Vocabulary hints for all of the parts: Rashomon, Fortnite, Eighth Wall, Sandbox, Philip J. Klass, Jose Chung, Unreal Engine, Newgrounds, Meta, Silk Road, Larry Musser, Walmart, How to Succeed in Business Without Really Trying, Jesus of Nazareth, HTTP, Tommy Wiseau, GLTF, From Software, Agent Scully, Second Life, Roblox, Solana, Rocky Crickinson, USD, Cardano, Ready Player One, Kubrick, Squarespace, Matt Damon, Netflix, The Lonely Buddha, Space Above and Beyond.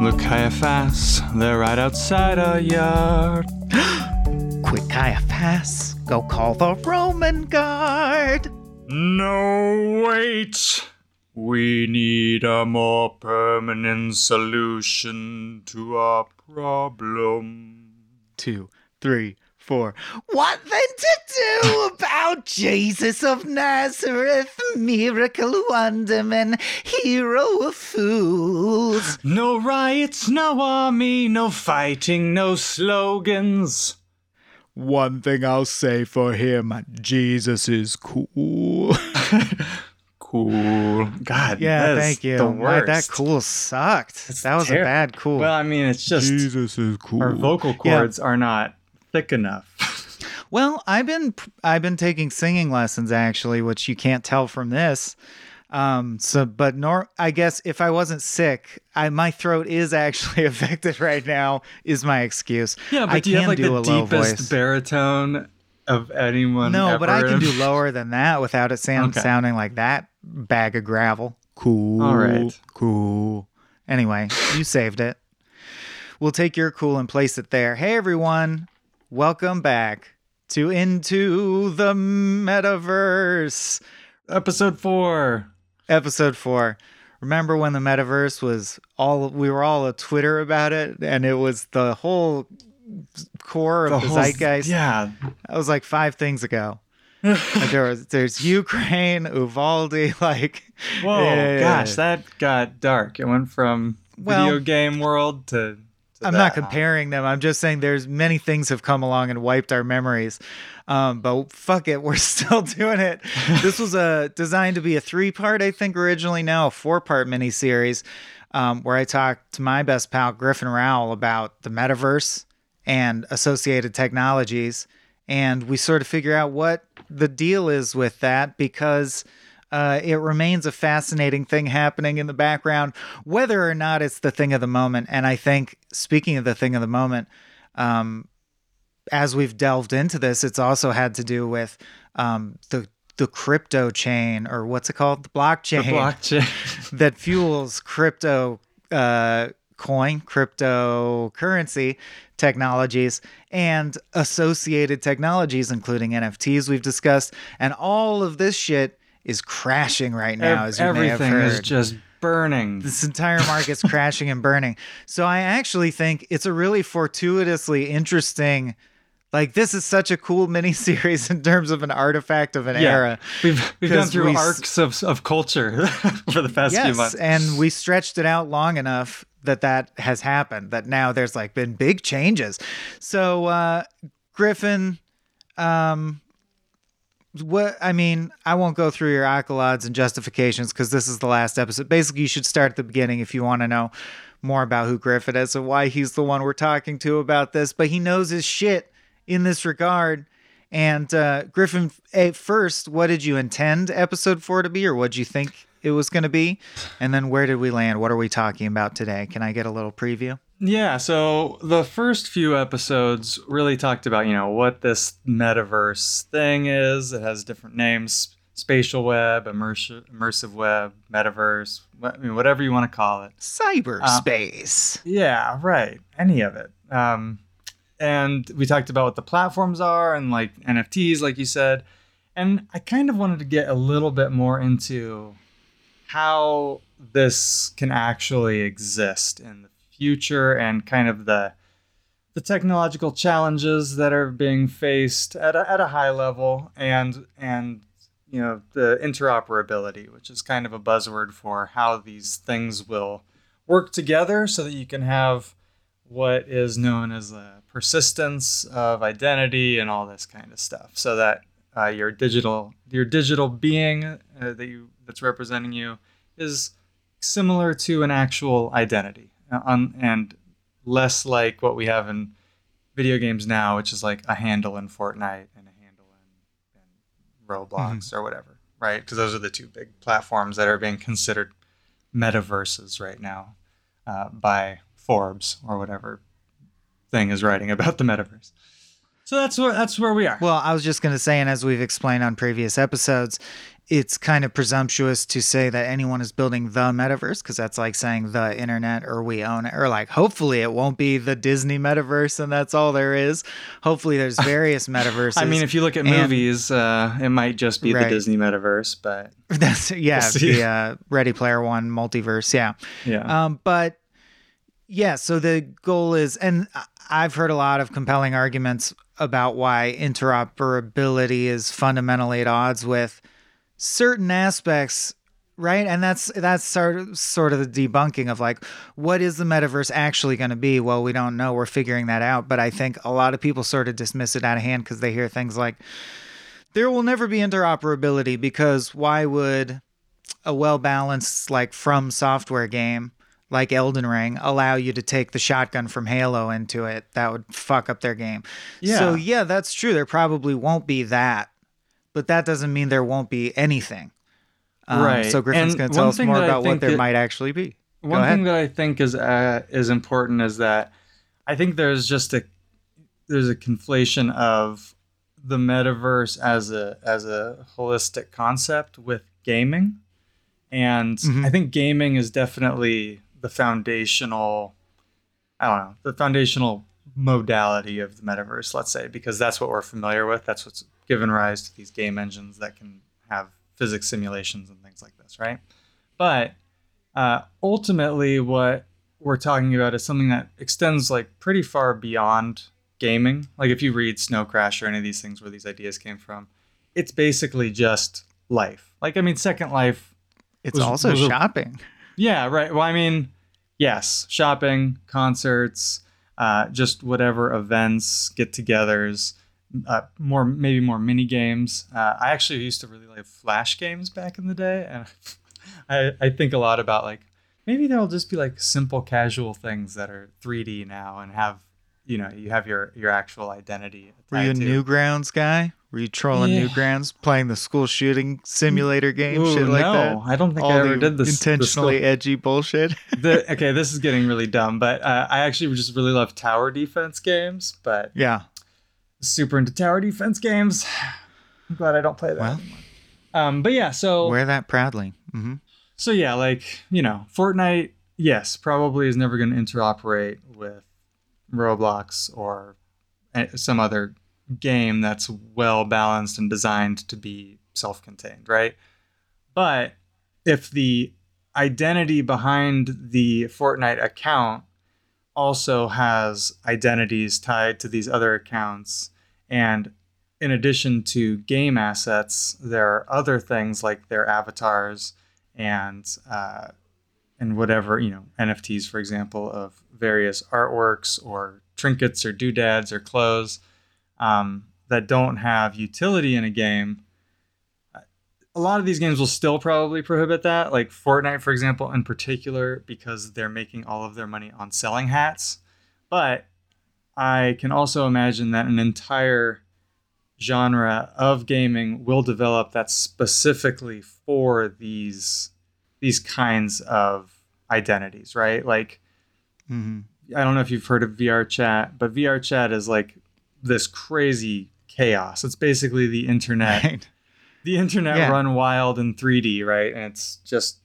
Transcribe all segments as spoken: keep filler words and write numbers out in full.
Look, Caiaphas, they're right outside our yard. Quick, Caiaphas, go call the Roman guard. No, wait. We need a more permanent solution to our problem. Two, three, four. What then to do about Jesus of Nazareth, miracle wonderman, hero of fools? No riots, no army, no fighting, no slogans. One thing I'll say for him, Jesus is cool. Cool. God, yeah, thank you. The worst. That cool sucked. That's that was terrible. A bad cool. Well, I mean, it's just Jesus is cool. Our vocal cords yeah. are not thick enough. Well, I've been I've been taking singing lessons actually, which you can't tell from this. Um, so, but nor I guess if I wasn't sick, I my throat is actually affected right now. Is my excuse? Yeah, but I do you have like the deepest voice. Baritone of anyone? No, ever. But I can do lower than that without it sound, okay. sounding like that. Bag of gravel. Cool. All right. Cool. Anyway, you saved it. We'll take your cool and place it there. Hey, everyone. Welcome back to Into the Metaverse. Episode four. Episode four. Remember when the metaverse was all, we were all a Twitter about it, and it was the whole core of the, the whole, zeitgeist? Yeah. That was like five things ago. Like there was, there's Ukraine, Uvalde, like whoa, yeah, gosh, that got dark. It went from well, video game world to. to I'm that. Not comparing them. I'm just saying there's many things have come along and wiped our memories. Um, but fuck it, we're still doing it. This was a designed to be a three part, I think, originally. Now a four part miniseries, um, where I talked to my best pal Griffin Rowell about the metaverse and associated technologies, and we sort of figure out what the deal is with that, because uh, it remains a fascinating thing happening in the background, whether or not it's the thing of the moment. And I think, speaking of the thing of the moment, um, as we've delved into this, it's also had to do with um, the the crypto chain, or what's it called? The blockchain. The blockchain. That fuels crypto uh, coin, cryptocurrency technologies, and associated technologies, including N F Ts we've discussed. And all of this shit is crashing right now, as you Everything may have heard. Everything is just burning. This entire market's crashing and burning. So I actually think it's a really fortuitously interesting, like this is such a cool miniseries in terms of an artifact of an yeah. era. We've, we've gone through we, arcs of, of culture for the past yes, few months. And we stretched it out long enough that that has happened, that now there's like been big changes. So, uh, Griffin, um, what, I mean, I won't go through your accolades and justifications, cause this is the last episode. Basically you should start at the beginning if you want to know more about who Griffin is and why he's the one we're talking to about this, but he knows his shit in this regard. And, uh, Griffin, hey, first, what did you intend episode four to be, or what'd you think it was going to be? And then where did we land? What are we talking about today? Can I get a little preview? Yeah. So the first few episodes really talked about, you know, what this metaverse thing is. It has different names: spatial web, immersive, immersive web, metaverse, I mean, whatever you want to call it. Cyberspace. Uh, yeah, right. Any of it. Um, and we talked about what the platforms are and like N F Ts, like you said. And I kind of wanted to get a little bit more into how this can actually exist in the future, and kind of the the technological challenges that are being faced at a, at a high level, and and you know the interoperability, which is kind of a buzzword for how these things will work together, so that you can have what is known as the persistence of identity and all this kind of stuff, so that uh, your digital your digital being uh, that you that's representing you is similar to an actual identity, and less like what we have in video games now, which is like a handle in Fortnite and a handle in, in Roblox mm-hmm. or whatever, right? Because those are the two big platforms that are being considered metaverses right now uh, by Forbes or whatever thing is writing about the metaverse. So that's where, that's where we are. Well, I was just going to say, and as we've explained on previous episodes, it's kind of presumptuous to say that anyone is building the metaverse, because that's like saying the internet or we own it, or like hopefully it won't be the Disney metaverse and that's all there is. Hopefully there's various metaverses. I mean, if you look at and, movies, uh, it might just be right. the Disney metaverse, but that's yeah, we'll the uh, Ready Player One multiverse, yeah, yeah. Um, but yeah, so the goal is, and I've heard a lot of compelling arguments about why interoperability is fundamentally at odds with certain aspects, right? And that's that's sort of, sort of the debunking of like, what is the metaverse actually going to be? Well, we don't know. We're figuring that out. But I think a lot of people sort of dismiss it out of hand because they hear things like, there will never be interoperability because why would a well-balanced like From Software game like Elden Ring allow you to take the shotgun from Halo into it? That would fuck up their game. Yeah. So yeah, that's true. There probably won't be that, but that doesn't mean there won't be anything. Um, right. So Griffin's going to tell us more about what there that, might actually be. Go one ahead. Thing that I think is uh, is important is that I think there's just a there's a conflation of the metaverse as a as a holistic concept with gaming. And mm-hmm. I think gaming is definitely the foundational, I don't know, the foundational modality of the metaverse, let's say, because that's what we're familiar with. That's what's given rise to these game engines that can have physics simulations and things like this, right? But uh, ultimately, what we're talking about is something that extends like pretty far beyond gaming. Like if you read Snow Crash or any of these things where these ideas came from, it's basically just life. Like, I mean, Second Life. It's was, also was shopping. A, yeah, right. Well, I mean, yes, shopping, concerts, uh, just whatever events, get-togethers, uh, more maybe more mini games. Uh, I actually used to really like Flash games back in the day, and I, I think a lot about like maybe there'll just be like simple, casual things that are three D now and have you know you have your your actual identity. Were you a Newgrounds guy? Were you trolling yeah. Newgrounds, playing the school shooting simulator game, Ooh, shit like no, that? No, I don't think All I ever did this. Intentionally the edgy bullshit. the, okay, this is getting really dumb, but uh, I actually just really love tower defense games. But yeah, super into tower defense games. I'm glad I don't play that well, anymore. Um, but yeah, so wear that proudly. Mm-hmm. So yeah, like you know, Fortnite, yes, probably is never going to interoperate with Roblox or some other game that's well balanced and designed to be self-contained, right? But if the identity behind the Fortnite account also has identities tied to these other accounts, and in addition to game assets, there are other things like their avatars and uh, and whatever, you know, N F Ts, for example, of various artworks or trinkets or doodads or clothes. Um, that don't have utility in a game. A lot of these games will still probably prohibit that, like Fortnite, for example, in particular, because they're making all of their money on selling hats. But I can also imagine that an entire genre of gaming will develop that's specifically for these these kinds of identities, right? Like, mm-hmm. I don't know if you've heard of VRChat, but VRChat is like this crazy chaos. It's basically the internet, right. the internet yeah. run wild in three D, right? And it's just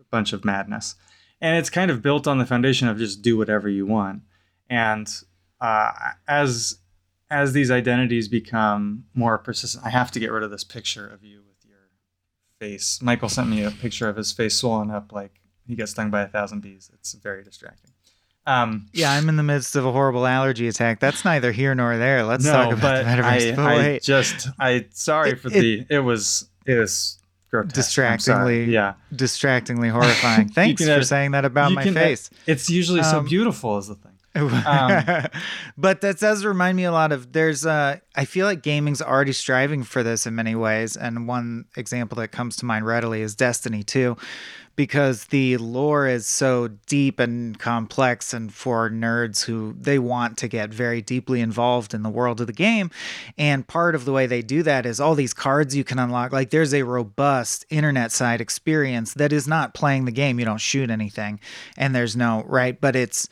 a bunch of madness. And it's kind of built on the foundation of just do whatever you want. And uh, as as these identities become more persistent, I have to get rid of this picture of you with your face. Michael sent me a picture of his face swollen up like he gets stung by a thousand bees. It's very distracting. Um, yeah, I'm in the midst of a horrible allergy attack. That's neither here nor there. Let's no, talk about but the metaverse. I, I just, I sorry it, for it, the. It was, it was grotesque. Distractingly, yeah, distractingly horrifying. Thanks for edit, saying that about my can, face. It's usually um, so beautiful, is the thing. Um, but that does remind me a lot of. There's, uh, I feel like gaming's already striving for this in many ways, and one example that comes to mind readily is Destiny two. Because the lore is so deep and complex, and for nerds who they want to get very deeply involved in the world of the game. And part of the way they do that is all these cards you can unlock. Like there's a robust internet side experience that is not playing the game. You don't shoot anything and there's no right, but it's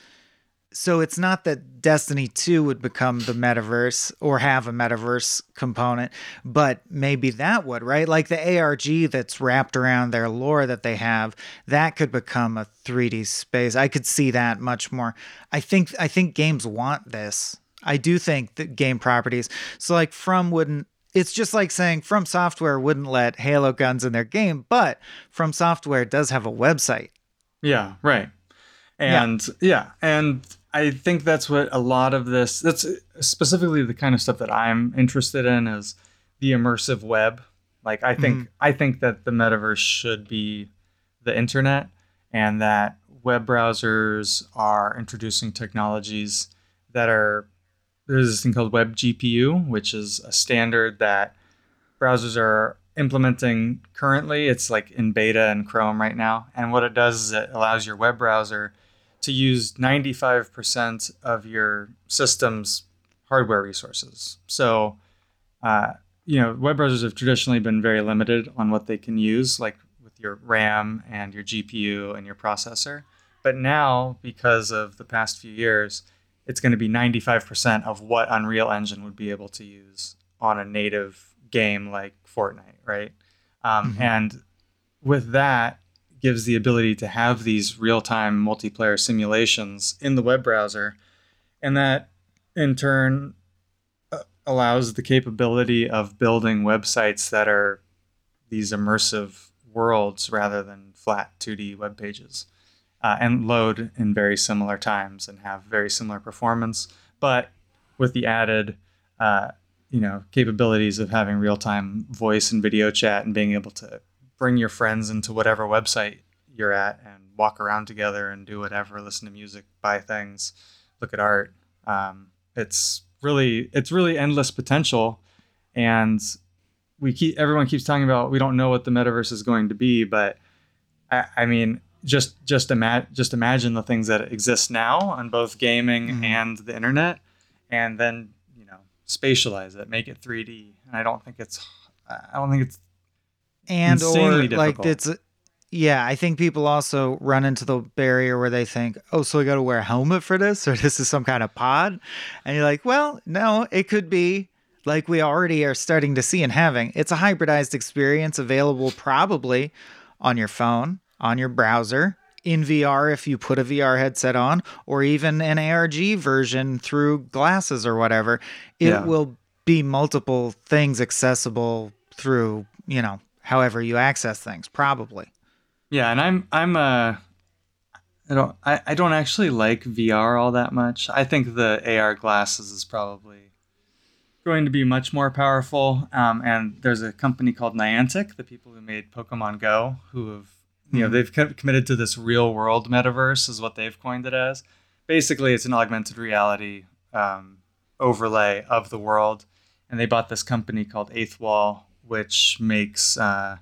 So it's not that Destiny two would become the metaverse or have a metaverse component, but maybe that would, right? Like the A R G that's wrapped around their lore that they have, that could become a three D space. I could see that much more. I think I think games want this. I do think that game properties. So like From wouldn't, it's just like saying From Software wouldn't let Halo guns in their game, but From Software does have a website. Yeah, right. And yeah, yeah and... I think that's what a lot of this, that's specifically the kind of stuff that I'm interested in, is the immersive web. Like I think, mm-hmm. I think that the metaverse should be the internet, and that web browsers are introducing technologies that are, there's this thing called Web G P U, which is a standard that browsers are implementing currently. It's like in beta in Chrome right now. And what it does is it allows your web browser to use ninety-five percent of your system's hardware resources. So, uh, you know, web browsers have traditionally been very limited on what they can use, like with your RAM and your G P U and your processor. But now, because of the past few years, it's going to be ninety-five percent of what Unreal Engine would be able to use on a native game like Fortnite, right? Um, mm-hmm. And with that, gives the ability to have these real-time multiplayer simulations in the web browser. And that, in turn, uh, allows the capability of building websites that are these immersive worlds rather than flat two D web pages, uh, and load in very similar times and have very similar performance, but with the added uh, you know, capabilities of having real-time voice and video chat and being able to bring your friends into whatever website you're at and walk around together and do whatever, listen to music, buy things, look at art. Um, it's really, it's really endless potential. And we keep, everyone keeps talking about, we don't know what the metaverse is going to be, but I, I mean, just, just imagine, just imagine the things that exist now on both gaming mm-hmm. and the internet, and then, you know, spatialize it, make it three D. And I don't think it's, I don't think it's, and or difficult. Like it's yeah I think people also run into the barrier where they think, oh, so I gotta wear a helmet for this, or this is some kind of pod. And you're like, well, no, it could be like we already are starting to see and having, it's a hybridized experience available probably on your phone, on your browser, in V R if you put a V R headset on, or even an A R G version through glasses or whatever. It yeah. will be multiple things accessible through, you know, however you access things, probably. Yeah, and I'm I'm uh I don't I, I don't actually like V R all that much. I think the A R glasses is probably going to be much more powerful. Um, and there's a company called Niantic, the people who made Pokemon Go, who have you mm-hmm. know they've committed to this real world metaverse, is what they've coined it as. Basically, it's an augmented reality um, overlay of the world, and they bought this company called Eighth Wall, which makes uh,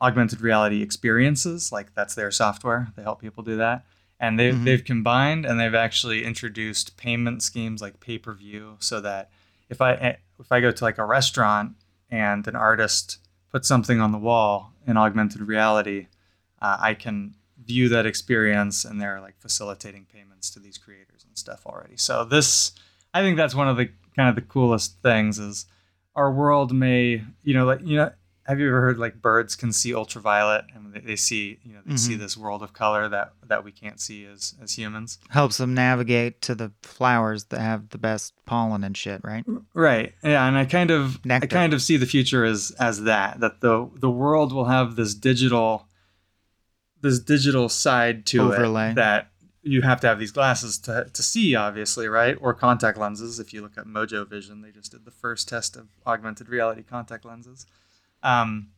augmented reality experiences. Like that's their software. They help people do that. And they've, mm-hmm. they've combined, and they've actually introduced payment schemes like pay-per-view, so that if I if I go to like a restaurant and an artist puts something on the wall in augmented reality, uh, I can view that experience, and they're like facilitating payments to these creators and stuff already. So this, I think that's one of the kind of the coolest things is, our world may, you know, like, you know, have you ever heard like birds can see ultraviolet, and they, they see, you know, they mm-hmm. see this world of color that, that we can't see as, as humans. Helps them navigate to the flowers that have the best pollen and shit, right? Right. Yeah. And I kind of, Nectar. I kind of see the future as, as that, that the, the world will have this digital, this digital side to Overlay. It that you have to have these glasses to to see, obviously, right? Or contact lenses. If you look at Mojo Vision, they just did the first test of augmented reality contact lenses. Um,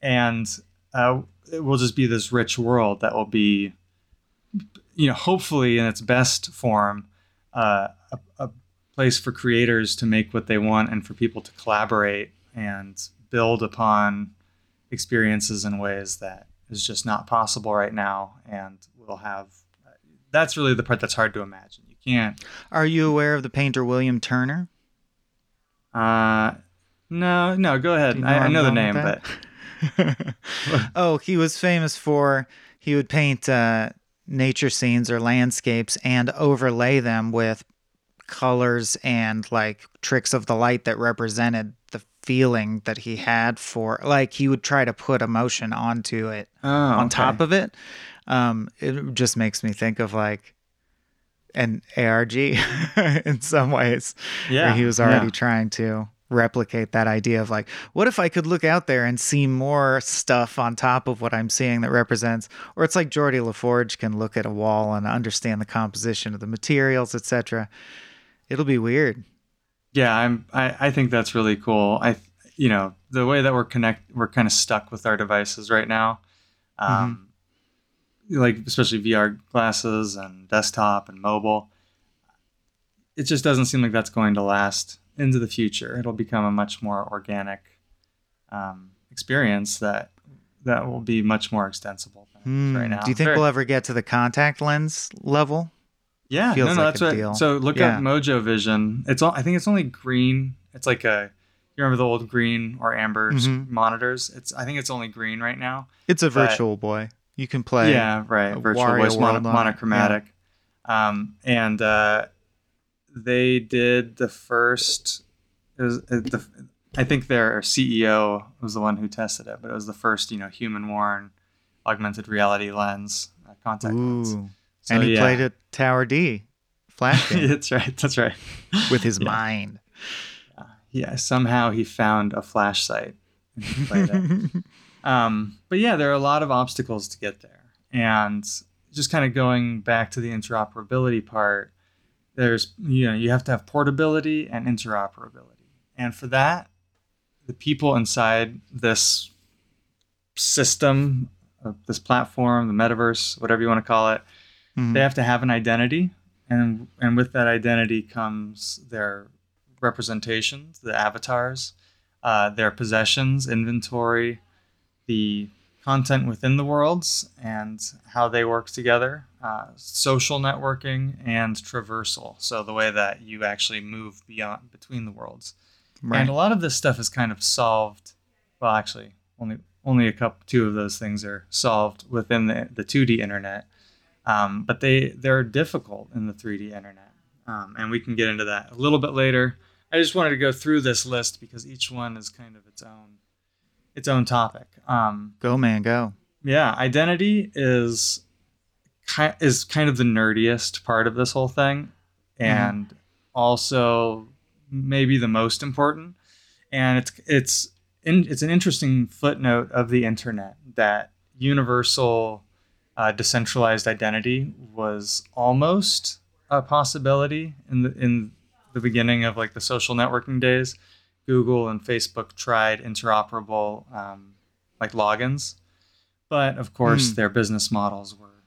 and uh, it will just be this rich world that will be, you know, hopefully in its best form, uh, a, a place for creators to make what they want and for people to collaborate and build upon experiences in ways that is just not possible right now. And we'll have, that's really the part that's hard to imagine. You can't. Are you aware of the painter William Turner? Uh, no, no, go ahead. You know I, I know the name, but. Oh, he was famous for, he would paint uh, nature scenes or landscapes and overlay them with colors and like tricks of the light that represented the feeling that he had for, like, he would try to put emotion onto it, oh, on okay. top of it. Um, it just makes me think of like an A R G in some ways. Yeah. Where he was already yeah. trying to replicate that idea of like, what if I could look out there and see more stuff on top of what I'm seeing that represents, or it's like Geordie LaForge can look at a wall and understand the composition of the materials, et cetera. It'll be weird. Yeah, I'm. I, I think that's really cool. I, you know, the way that we're connect, we're kind of stuck with our devices right now, um, mm-hmm. like especially V R glasses and desktop and mobile. It just doesn't seem like that's going to last into the future. It'll become a much more organic um, experience that that will be much more extensible than mm. right now. Do you think Very- we'll ever get to the contact lens level? Yeah, Feels no, no, like that's right. So look yeah. up Mojo Vision. It's all, I think it's only green. It's like a, you remember the old green or amber mm-hmm. monitors? It's I think it's only green right now. It's a virtual boy. You can play. Yeah, right. Virtual Wario voice mono, monochromatic. Yeah. Um, and uh, they did the first. It was the, I think their C E O was the one who tested it, but it was the first, you know, human worn augmented reality lens, uh, contact Ooh. lens. So, and he yeah. played at Tower D, Flash game. That's right. That's right. With his yeah. mind. Uh, yeah. Somehow he found a Flash site and he played it. Um, but yeah, there are a lot of obstacles to get there. And just kind of going back to the interoperability part, there's, you know, you have to have portability and interoperability. And for that, the people inside this system, uh, this platform, the metaverse, whatever you want to call it, Mm-hmm. they have to have an identity, and and with that identity comes their representations, the avatars, uh, their possessions, inventory, the content within the worlds, and how they work together, uh, social networking, and traversal. So the way that you actually move beyond between the worlds, right. And a lot of this stuff is kind of solved. Well, actually, only only a couple, two of those things are solved within the the two D internet. Um, but they, they're difficult in the three D internet. Um, and we can get into that a little bit later. I just wanted to go through this list because each one is kind of its own its own topic. Um, go, man, go. Yeah, identity is, ki- is kind of the nerdiest part of this whole thing, and mm. also maybe the most important. And it's, it's, in, it's an interesting footnote of the internet that universal... Uh, decentralized identity was almost a possibility in the in the beginning of like the social networking days. Google and Facebook tried interoperable um, like logins, but of course mm. their business models were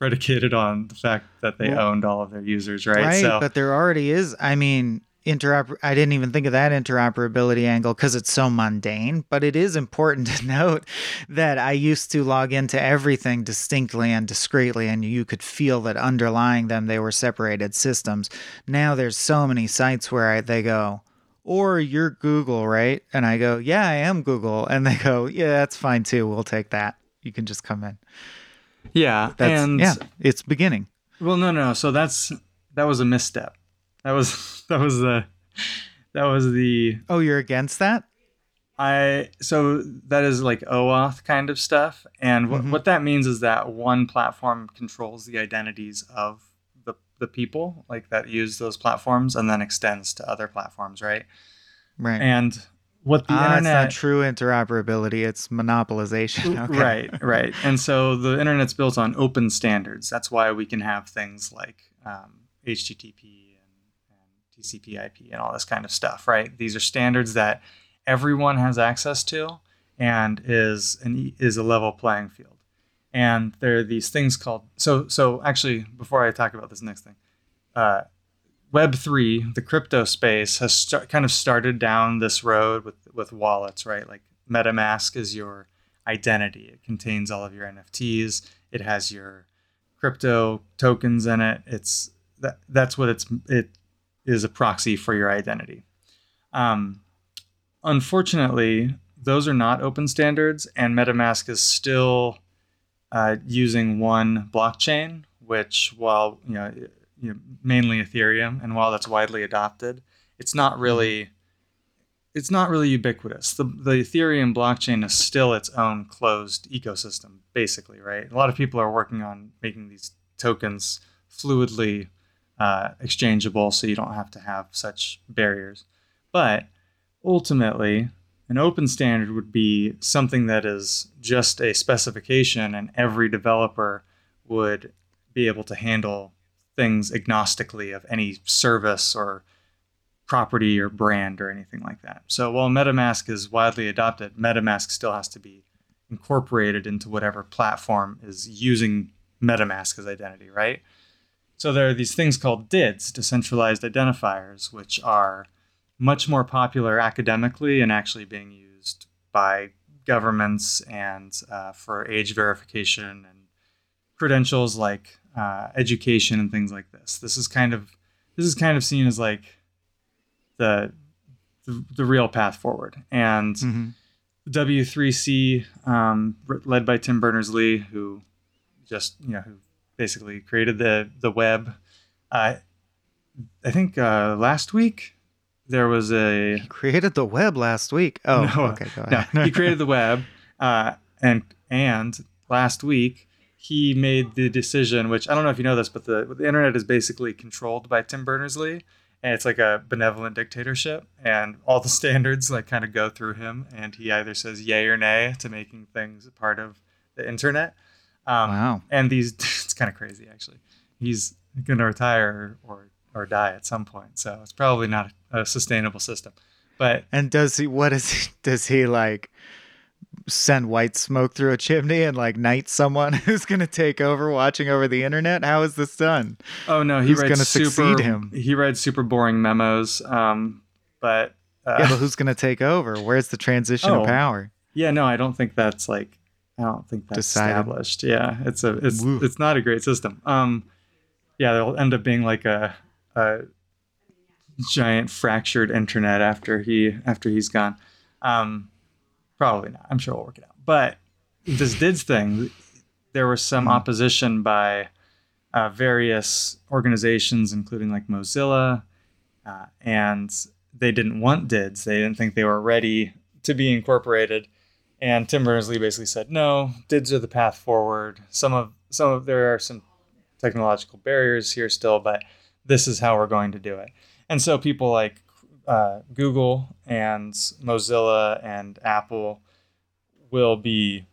predicated on the fact that they well, owned all of their users, right? Right, so, but there already is. I mean, interoper. I didn't even think of that interoperability angle because it's so mundane, but it is important to note that I used to log into everything distinctly and discreetly, and you could feel that underlying them, they were separated systems. Now there's so many sites where I, they go, or you're Google, right? And I go, yeah, I am Google. And they go, yeah, that's fine too. We'll take that. You can just come in. Yeah. That's, and yeah, it's beginning. Well, no, no. So that's, that was a misstep. That was that was the that was the Oh, you're against that? I so that is like OAuth kind of stuff, and mm-hmm. what what that means is that one platform controls the identities of the the people like that use those platforms, and then extends to other platforms, right? Right. And what the ah, internet that's not true interoperability, it's monopolization. Okay. Right, right. And so the internet's built on open standards. That's why we can have things like um, H T T P. T C P I P and all this kind of stuff, right? These are standards that everyone has access to, and is an is a level playing field. And there are these things called so so. Actually, before I talk about this next thing, uh, Web three, the crypto space, has start, kind of started down this road with with wallets, right? Like MetaMask is your identity. It contains all of your N F Ts. It has your crypto tokens in it. It's that that's what it's it. is a proxy for your identity. Um, unfortunately, those are not open standards, and MetaMask is still uh, using one blockchain, which while you know, you know mainly Ethereum, and while that's widely adopted, it's not really it's not really ubiquitous. The the Ethereum blockchain is still its own closed ecosystem, basically, right? A lot of people are working on making these tokens fluidly uh, exchangeable, so you don't have to have such barriers. But ultimately, an open standard would be something that is just a specification, and every developer would be able to handle things agnostically of any service or property or brand or anything like that. So while MetaMask is widely adopted, MetaMask still has to be incorporated into whatever platform is using MetaMask as identity, right? So there are these things called D I Ds, decentralized identifiers, which are much more popular academically and actually being used by governments and uh, for age verification and credentials like uh, education and things like this. This is kind of this is kind of seen as like the the, the real path forward. And mm-hmm. W three C, um, led by Tim Berners-Lee, who just you know who basically created the the web. Uh, I think uh, last week. There was a... He created the web last week. Oh, no, okay, go ahead. No, he created the web, uh, and and last week he made the decision, which I don't know if you know this, but the, the internet is basically controlled by Tim Berners-Lee, and it's like a benevolent dictatorship, and all the standards like kind of go through him, and he either says yay or nay to making things a part of the internet. Um, wow. And these... It's kind of crazy, actually. He's going to retire or... or die at some point, so it's probably not a, a sustainable system. But and does he? What is he, does he like? Send white smoke through a chimney and like knight someone who's going to take over, watching over the internet? How is this done? Oh no, he's going to succeed him. He writes super boring memos. Um, but uh, yeah, but who's going to take over? Where's the transition oh, of power? Yeah, no, I don't think that's like. I don't think that's Decided. established. Yeah, it's a it's Woo. it's not a great system. Um, yeah, they'll end up being like a. Uh, giant fractured internet after he after he's gone. Um, probably not. I'm sure we'll work it out. But this D I Ds thing, there was some opposition by uh, various organizations, including like Mozilla, uh, and they didn't want D I Ds. They didn't think they were ready to be incorporated. And Tim Berners-Lee basically said, "No, D I Ds are the path forward. Some of some of there are some technological barriers here still, but." This is how we're going to do it. And so people like uh, Google and Mozilla and Apple will be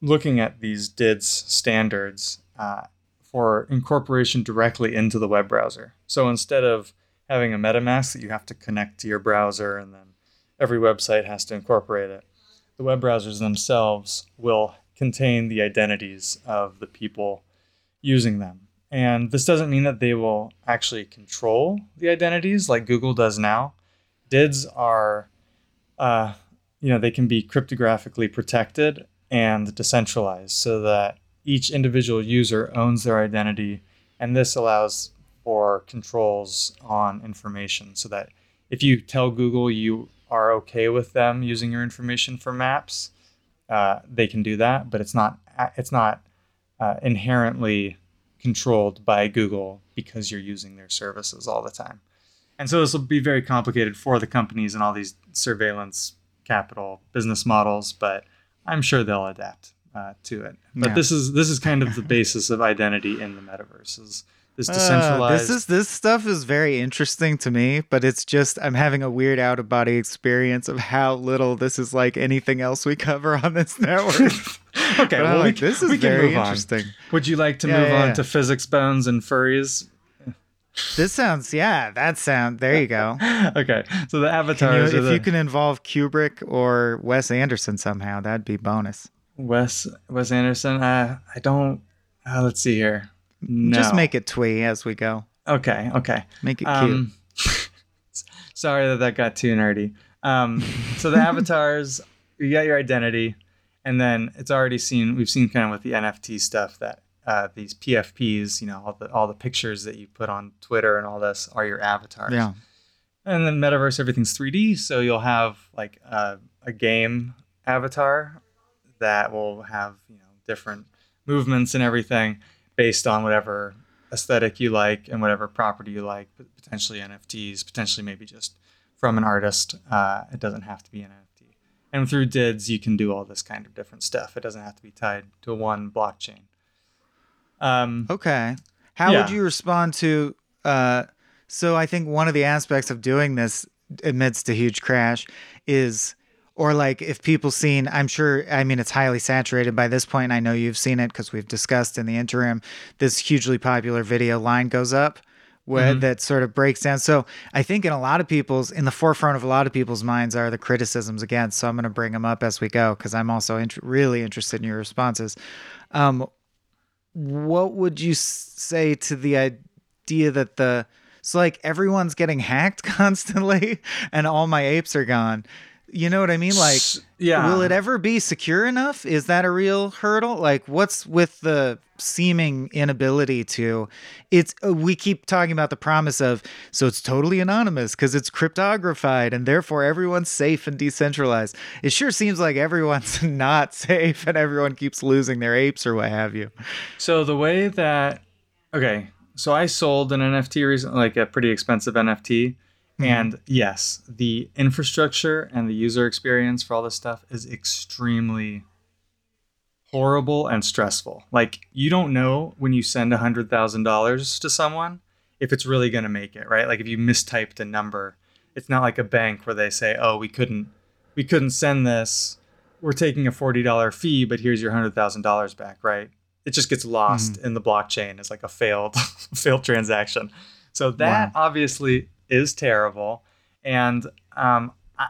looking at these D I Ds standards uh, for incorporation directly into the web browser. So instead of having a MetaMask that you have to connect to your browser and then every website has to incorporate it, the web browsers themselves will contain the identities of the people using them. And this doesn't mean that they will actually control the identities like Google does now. D I Ds are, uh, you know, they can be cryptographically protected and decentralized so that each individual user owns their identity. And this allows for controls on information so that if you tell Google you are okay with them using your information for maps, uh, they can do that. But it's not, it's not uh, inherently... controlled by Google because you're using their services all the time. And so this will be very complicated for the companies and all these surveillance capital business models, but I'm sure they'll adapt uh, to it. But yeah. this is this is kind of the basis of identity in the metaverse. Is this decentralized? Uh, this is this stuff is very interesting to me, but it's just I'm having a weird out of body experience of how little this is like anything else we cover on this network. Okay, but well, like, we can, this is we can very move interesting. On. Would you like to yeah, move yeah, on yeah. to physics bones and furries? This sounds, yeah, that sound. There you go. Okay, so the avatars. You, if the, you can involve Kubrick or Wes Anderson somehow, that'd be bonus. Wes Wes Anderson. Uh, I don't. Uh, let's see here. No. Just make it twee as we go. Okay. Okay. Make it um, cute. Sorry that that got too nerdy. Um, so the avatars. You got your identity. And then it's already seen, we've seen kind of with the N F T stuff that uh, these P F Ps, you know, all the all the pictures that you put on Twitter and all this are your avatars. Yeah. And then metaverse, everything's three D. So you'll have like a, a game avatar that will have, you know, different movements and everything based on whatever aesthetic you like and whatever property you like, potentially N F Ts, potentially maybe just from an artist. Uh, it doesn't have to be an N F T. And through D I Ds, you can do all this kind of different stuff. It doesn't have to be tied to one blockchain. Um, okay. How yeah. would you respond to... Uh, so I think one of the aspects of doing this amidst a huge crash is... Or like if people seen, I'm sure, I mean, it's highly saturated by this point. And I know you've seen it because we've discussed in the interim, this hugely popular video Line Goes Up where mm-hmm. that sort of breaks down. So I think in a lot of people's, in the forefront of a lot of people's minds are the criticisms against. So I'm going to bring them up as we go because I'm also int- really interested in your responses. Um, what would you say to the idea that the, so like everyone's getting hacked constantly and all my apes are gone. You know what I mean? Like, yeah. will it ever be secure enough? Is that a real hurdle? Like, what's with the seeming inability to, it's, we keep talking about the promise of, so it's totally anonymous because it's cryptographied and therefore everyone's safe and decentralized. It sure seems like everyone's not safe and everyone keeps losing their apes or what have you. So the way that, okay, so I sold an N F T recently, like a pretty expensive N F T. And yes, the infrastructure and the user experience for all this stuff is extremely horrible and stressful. Like, you don't know when you send one hundred thousand dollars to someone if it's really going to make it, right? Like, if you mistyped a number, it's not like a bank where they say, oh, we couldn't we couldn't send this. We're taking a forty dollars fee, but here's your one hundred thousand dollars back, right? It just gets lost mm-hmm. in the blockchain as like a failed, failed transaction. So that wow. obviously... is terrible. And um, I,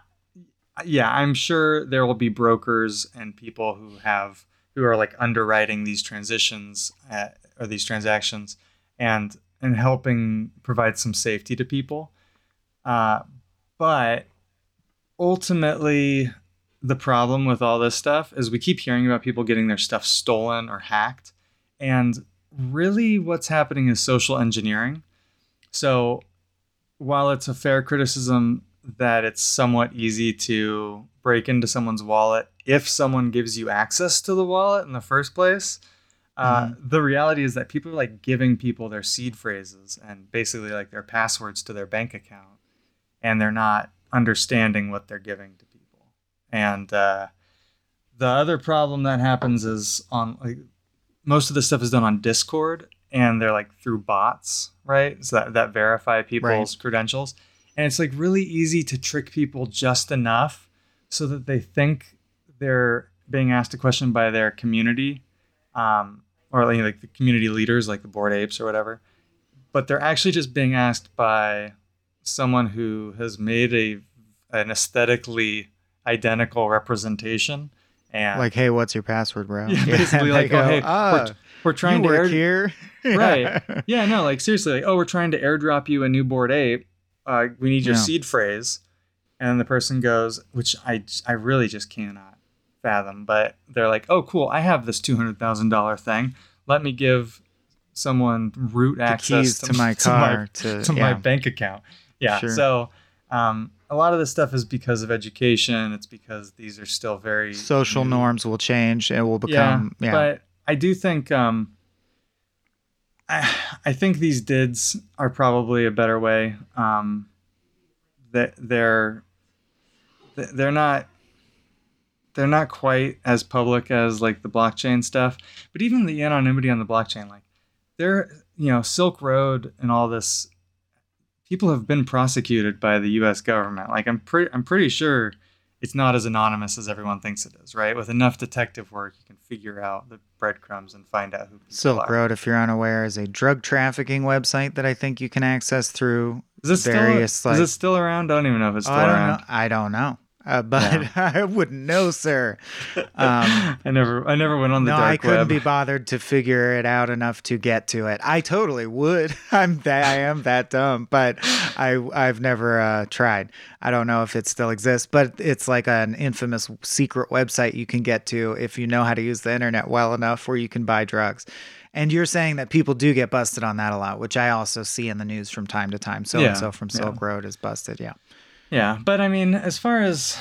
yeah, I'm sure there will be brokers and people who have, who are like underwriting these transitions at, or these transactions and, and helping provide some safety to people. Uh, but ultimately the problem with all this stuff is we keep hearing about people getting their stuff stolen or hacked. And really what's happening is social engineering. So while it's a fair criticism that it's somewhat easy to break into someone's wallet if someone gives you access to the wallet in the first place, uh, mm-hmm. the reality is that people are like giving people their seed phrases and basically like their passwords to their bank account, and they're not understanding what they're giving to people. And uh, the other problem that happens is on like most of this stuff is done on Discord. And they're like through bots, right? So that, that verify people's right. credentials. And it's like really easy to trick people just enough so that they think they're being asked a question by their community um, or like, like the community leaders, like the Bored Apes or whatever. But they're actually just being asked by someone who has made a an aesthetically identical representation. And like, hey, what's your password, bro? Yeah, basically yeah, like, oh, go, hey, oh, we're, we're trying you to work air- here. Right. Yeah, no, like seriously, like, oh, we're trying to airdrop you a new Bored Ape. Uh, we need your yeah. seed phrase. And the person goes, which I, I really just cannot fathom, but they're like, oh, cool, I have this two hundred thousand dollars thing. Let me give someone root the access to, to my car, to my, to, to yeah. my bank account. Yeah, sure. so... Um, A lot of this stuff is because of education. It's because these are still very... Social new. norms will change and will become... Yeah, yeah. But I do think... Um, I, I think these D I Ds are probably a better way. Um, that they're, they're not... They're not quite as public as like the blockchain stuff. But even the anonymity on the blockchain, like they're, you know, Silk Road and all this... People have been prosecuted by the U S government. Like I'm pretty, I'm pretty sure it's not as anonymous as everyone thinks it is, right? With enough detective work, you can figure out the breadcrumbs and find out who people Silk are. Road, if you're unaware, is a drug trafficking website that I think you can access through is various. Still, like, is it still around? I don't even know if it's still I around. Know. I don't know, uh, but yeah. I wouldn't know, sir. Um, I never, I never went on the no, dark web. No, I couldn't web. be bothered to figure it out enough to get to it. I totally would. I'm that, I am that dumb, but I, I've never uh, tried. I don't know if it still exists, but it's like an infamous secret website you can get to if you know how to use the internet well enough, where you can buy drugs. And you're saying that people do get busted on that a lot, which I also see in the news from time to time. So yeah. and so from Silk yeah. Road is busted. Yeah. Yeah, but I mean, as far as,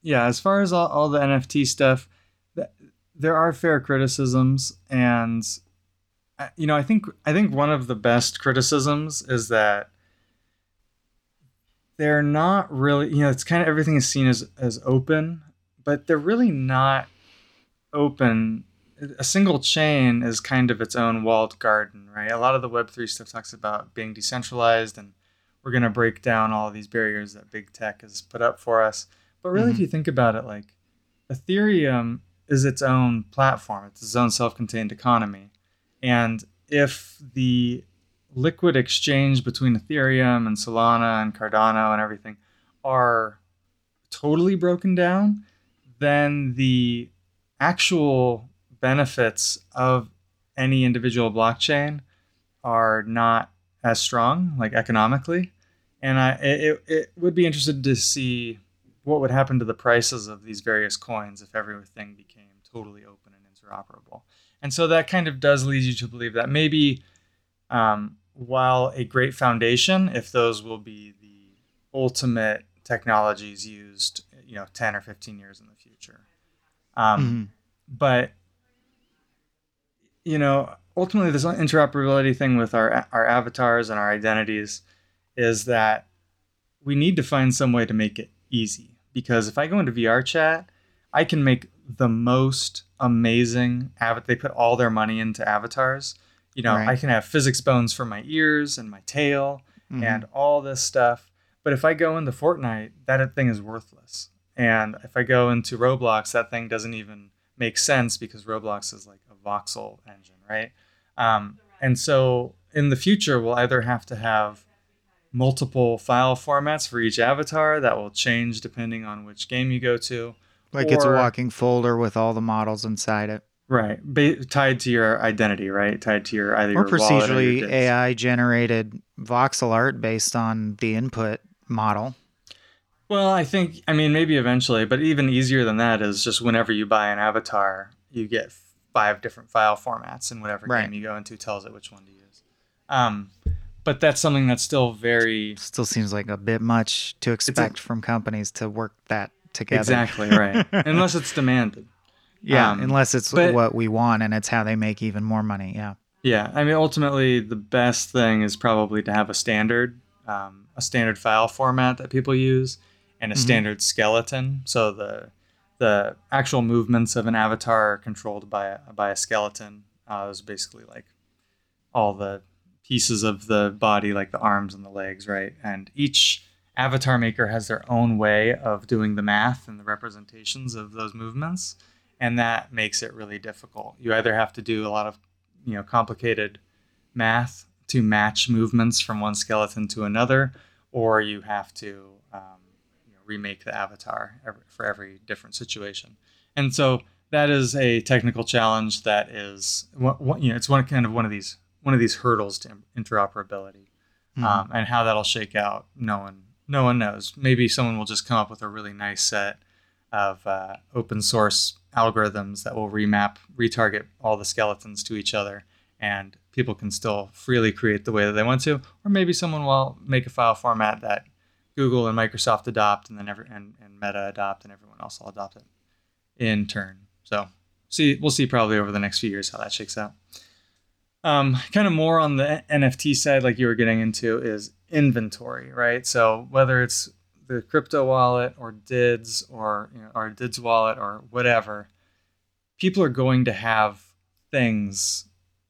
yeah, as far as all, all the N F T stuff, th- there are fair criticisms, and you know, I think I think one of the best criticisms is that they're not really, you know, it's kind of everything is seen as as open, but they're really not open. A single chain is kind of its own walled garden, right? A lot of the Web three stuff talks about being decentralized, and we're going to break down all of these barriers that big tech has put up for us. But really, mm-hmm. if you think about it, like Ethereum is its own platform. It's its own self-contained economy. And if the liquid exchange between Ethereum and Solana and Cardano and everything are totally broken down, then the actual benefits of any individual blockchain are not as strong, like economically. And I it, it would be interested to see what would happen to the prices of these various coins if everything became totally open and interoperable. And so that kind of does lead you to believe that maybe um, while a great foundation, if those will be the ultimate technologies used, you know, ten or fifteen years in the future. Um, mm-hmm. But, you know, ultimately this interoperability thing with our our avatars and our identities is that we need to find some way to make it easy. Because if I go into VRChat, I can make the most amazing avatar. They put all their money into avatars. You know, right. I can have physics bones for my ears and my tail mm-hmm. and all this stuff. But if I go into Fortnite, that thing is worthless. And if I go into Roblox, that thing doesn't even make sense because Roblox is like a voxel engine, right? Um, and so in the future, we'll either have to have multiple file formats for each avatar that will change depending on which game you go to. Like or, it's a walking folder with all the models inside it. Right. Ba- tied to your identity, right? Tied to your either or your wallet or your procedurally A I-generated voxel art based on the input model. Well, I think, I mean, maybe eventually, but even easier than that is just whenever you buy an avatar, you get five different file formats, and whatever right. game you go into tells it which one to use. Um, but that's something that's still very... Still seems like a bit much to expect a, from companies to work that together. Exactly, right. Unless it's demanded. Yeah, um, unless it's but, what we want, and it's how they make even more money, yeah. Yeah, I mean, ultimately, the best thing is probably to have a standard, um, a standard file format that people use, and a mm-hmm. standard skeleton. So the the actual movements of an avatar are controlled by a, by a skeleton. Uh, it was basically like all the pieces of the body, like the arms and the legs, right? And each avatar maker has their own way of doing the math and the representations of those movements. And that makes it really difficult. You either have to do a lot of, you know, complicated math to match movements from one skeleton to another, or you have to... Um, remake the avatar every, for every different situation. And so that is a technical challenge that is, what, what, you know, it's one kind of one of these, one of these hurdles to interoperability. Mm-hmm. Um, and how that'll shake out, no one, no one knows. Maybe someone will just come up with a really nice set of uh, open source algorithms that will remap, retarget all the skeletons to each other, and people can still freely create the way that they want to. Or maybe someone will make a file format that Google and Microsoft adopt, and then every and, and Meta adopt, and everyone else will adopt it in turn. So, see, we'll see probably over the next few years how that shakes out. Um, kind of more on the N F T side, like you were getting into, is inventory, right? So whether it's the crypto wallet or D I Ds or you know, or D I Ds wallet or whatever, people are going to have things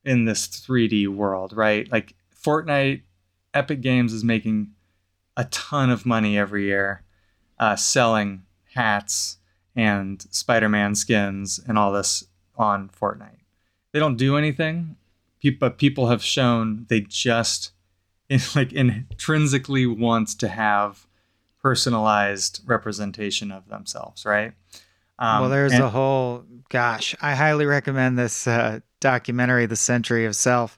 in this three D world, right? Like Fortnite, Epic Games is making a ton of money every year uh, selling hats and Spider-Man skins and all this on Fortnite. They don't do anything, but people have shown they just in, like intrinsically want to have personalized representation of themselves, right? Um, well, there's and- a whole, gosh, I highly recommend this uh, documentary, The Century of Self.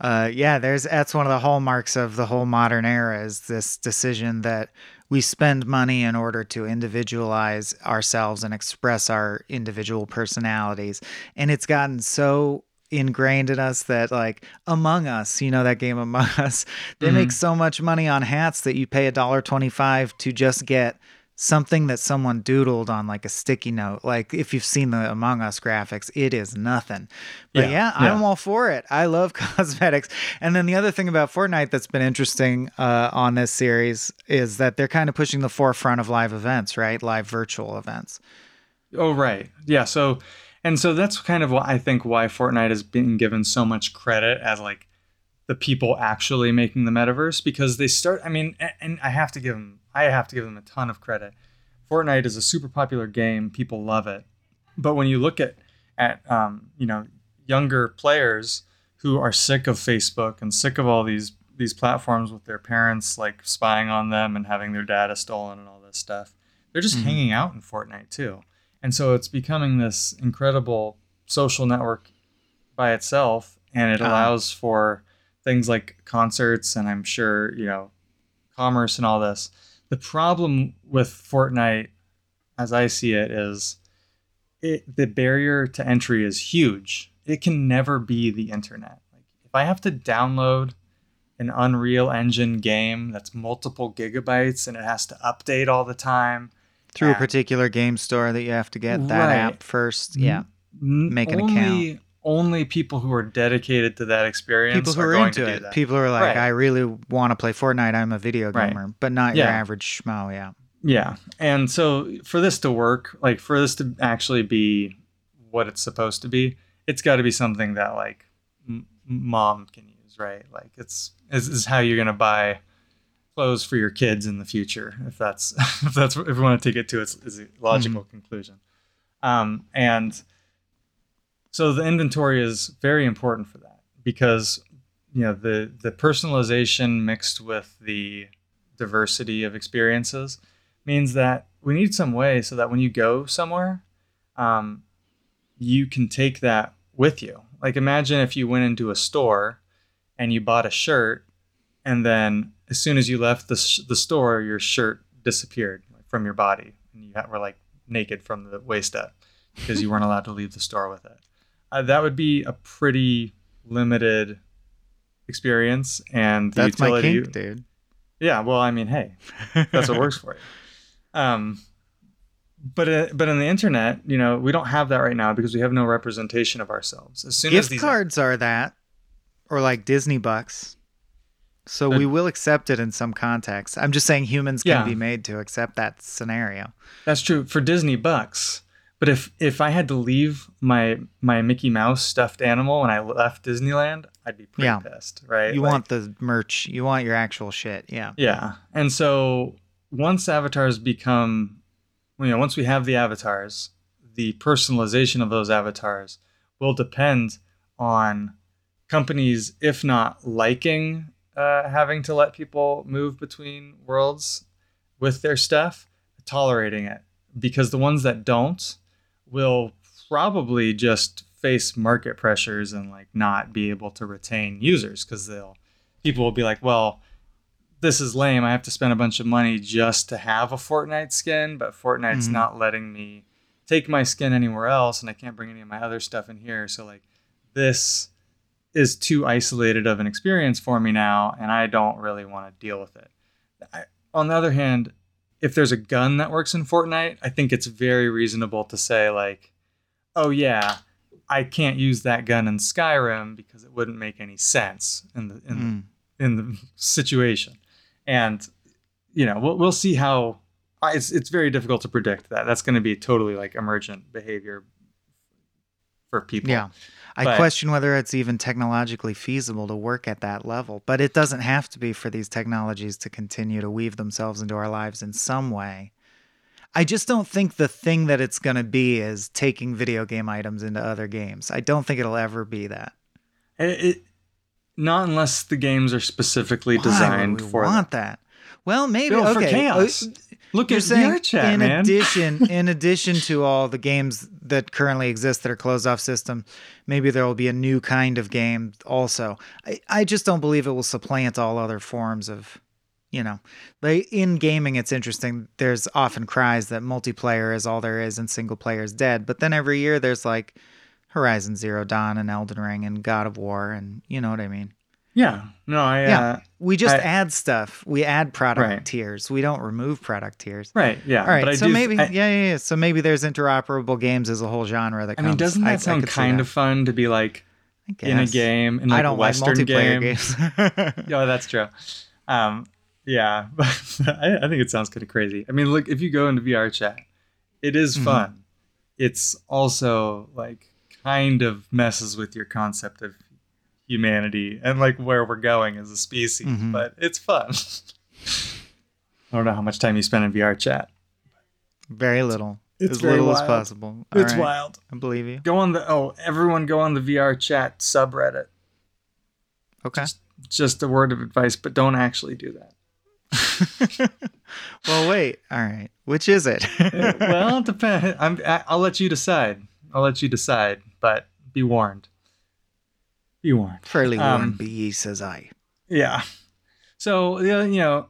Uh, yeah, there's that's one of the hallmarks of the whole modern era is this decision that we spend money in order to individualize ourselves and express our individual personalities. And it's gotten so ingrained in us that like Among Us, you know, that game Among Us, they mm-hmm. make so much money on hats that you pay a dollar twenty-five to just get something that someone doodled on like a sticky note. Like if you've seen the Among Us graphics, it is nothing. But yeah, yeah I'm yeah. all for it. I love cosmetics. And then the other thing about Fortnite that's been interesting uh, on this series is that they're kind of pushing the forefront of live events, right? Live virtual events. Oh, right. Yeah. So, and so that's kind of what I think why Fortnite has been given so much credit as like the people actually making the metaverse, because they start, I mean, and, and I have to give them, I have to give them a ton of credit. Fortnite is a super popular game. People love it. But when you look at, at um, you know, younger players who are sick of Facebook and sick of all these, these platforms with their parents, like spying on them and having their data stolen and all this stuff, they're just mm-hmm. hanging out in Fortnite too. And so it's becoming this incredible social network by itself. And it allows for things like concerts and I'm sure, you know, commerce and all this. The problem with Fortnite, as I see it, is it, the barrier to entry is huge. It can never be the internet. Like if I have to download an Unreal Engine game that's multiple gigabytes and it has to update all the time. Through a particular game store that you have to get that right. app first. Yeah, N- make an only, account. Only people who are dedicated to that experience people who are, are going into to it. Do that. People who are like, right. I really want to play Fortnite. I'm a video gamer, right. but not yeah. your average schmo. Yeah. Yeah. And so for this to work, like for this to actually be what it's supposed to be, it's got to be something that like m- mom can use, right? Like it's this is how you're going to buy clothes for your kids in the future, if that's if that's if we want to take it to its, its logical mm-hmm. conclusion. Um, and so the inventory is very important for that because you know the the personalization mixed with the diversity of experiences means that we need some way so that when you go somewhere, um, you can take that with you. Like imagine if you went into a store and you bought a shirt and then as soon as you left the sh- the store, your shirt disappeared from your body, and you were like naked from the waist up because you weren't allowed to leave the store with it. Uh, that would be a pretty limited experience, and the that's utility, my kink, dude. Yeah, well, I mean, hey, that's what works for you. Um, but uh, but on the internet, you know, we don't have that right now because we have no representation of ourselves. As soon Gift as these cards are that, or like Disney bucks. So we will accept it in some context. I'm just saying humans can yeah. be made to accept that scenario. That's true for Disney bucks. But if, if I had to leave my my Mickey Mouse stuffed animal when I left Disneyland, I'd be pretty yeah. pissed, right? You like, want the merch. You want your actual shit. Yeah. Yeah. And so once avatars become, you know, once we have the avatars, the personalization of those avatars will depend on companies, if not liking Uh, having to let people move between worlds with their stuff, tolerating it. Because the ones that don't will probably just face market pressures and like not be able to retain users because they'll people will be like, well, this is lame. I have to spend a bunch of money just to have a Fortnite skin, but Fortnite's mm-hmm. not letting me take my skin anywhere else and I can't bring any of my other stuff in here. So like this is too isolated of an experience for me now, and I don't really want to deal with it. I, on the other hand, if there's a gun that works in Fortnite, I think it's very reasonable to say like, oh yeah, I can't use that gun in Skyrim because it wouldn't make any sense in the in, mm. the, in the situation. And, you know, we'll, we'll see how, it's, it's very difficult to predict that. That's going to be totally like emergent behavior for people. Yeah. I but, question whether it's even technologically feasible to work at that level, but it doesn't have to be for these technologies to continue to weave themselves into our lives in some way. I just don't think the thing that it's going to be is taking video game items into other games. I don't think it'll ever be that. It, it, not unless the games are specifically Why designed would we for want that. that. Well, maybe no, okay. for chaos. Uh, Look You're at VRChat, in man. addition, in addition to all the games that currently exist that are closed-off systems, maybe there will be a new kind of game also. I, I just don't believe it will supplant all other forms of, you know. Like in gaming, it's interesting. There's often cries that multiplayer is all there is and single player is dead. But then every year there's like Horizon Zero Dawn and Elden Ring and God of War and you know what I mean. Yeah. No, I... Yeah. Uh, we just I, add stuff. We add product right. tiers. We don't remove product tiers. Right, yeah. All right, but so I do, maybe... I, yeah, yeah, yeah. So maybe there's interoperable games as a whole genre that comes... I mean, doesn't that I, sound I kind that. of fun to be, like, in a game, in, like, a Western like game? I don't like multiplayer games. Oh, that's true. Um, yeah. I, I think it sounds kind of crazy. I mean, look, if you go into VRChat, it is fun. Mm-hmm. It's also, like, kind of messes with your concept of humanity and, like, where we're going as a species, mm-hmm. but it's fun. I don't know how much time you spend in VRChat. Very little. It's as very little wild. as possible. All it's right. wild. I believe you. Go on the oh, everyone go on the VRChat subreddit. Okay. Just, just a word of advice, but don't actually do that. Well, wait. All right. Which is it? Well, it depends. I'm, I, I'll let you decide. I'll let you decide, but be warned. Be warned. Fairly warned um, be ye, says I. Yeah. So, you know,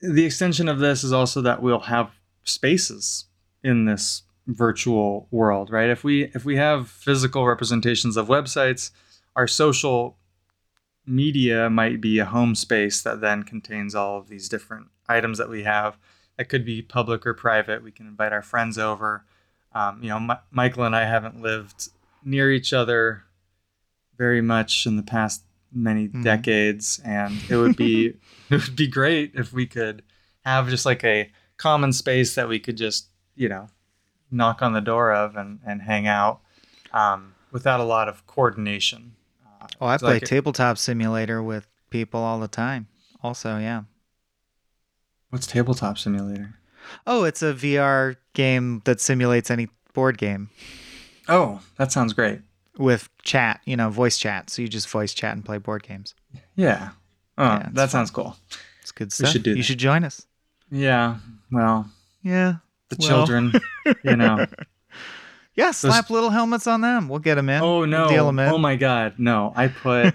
the extension of this is also that we'll have spaces in this virtual world, right? If we if we have physical representations of websites, our social media might be a home space that then contains all of these different items that we have. That could be public or private. We can invite our friends over. Um, you know, M- Michael and I haven't lived near each other very much in the past many mm-hmm. decades, and it would be it would be great if we could have just like a common space that we could just, you know, knock on the door of and, and hang out um, without a lot of coordination. Uh, oh, I play like Tabletop Simulator with people all the time. Also, yeah. What's Tabletop Simulator? Oh, it's a V R game that simulates any board game. Oh, that sounds great. With chat, you know, voice chat. So you just voice chat and play board games. Yeah. Oh, yeah, that fun. sounds cool. It's good stuff. We should do that. You should join us. Yeah. Well. Yeah. The well. children, you know. Yeah, slap Those... little helmets on them. We'll get them in. Oh, no. Deal them in. Oh, my God. No, I put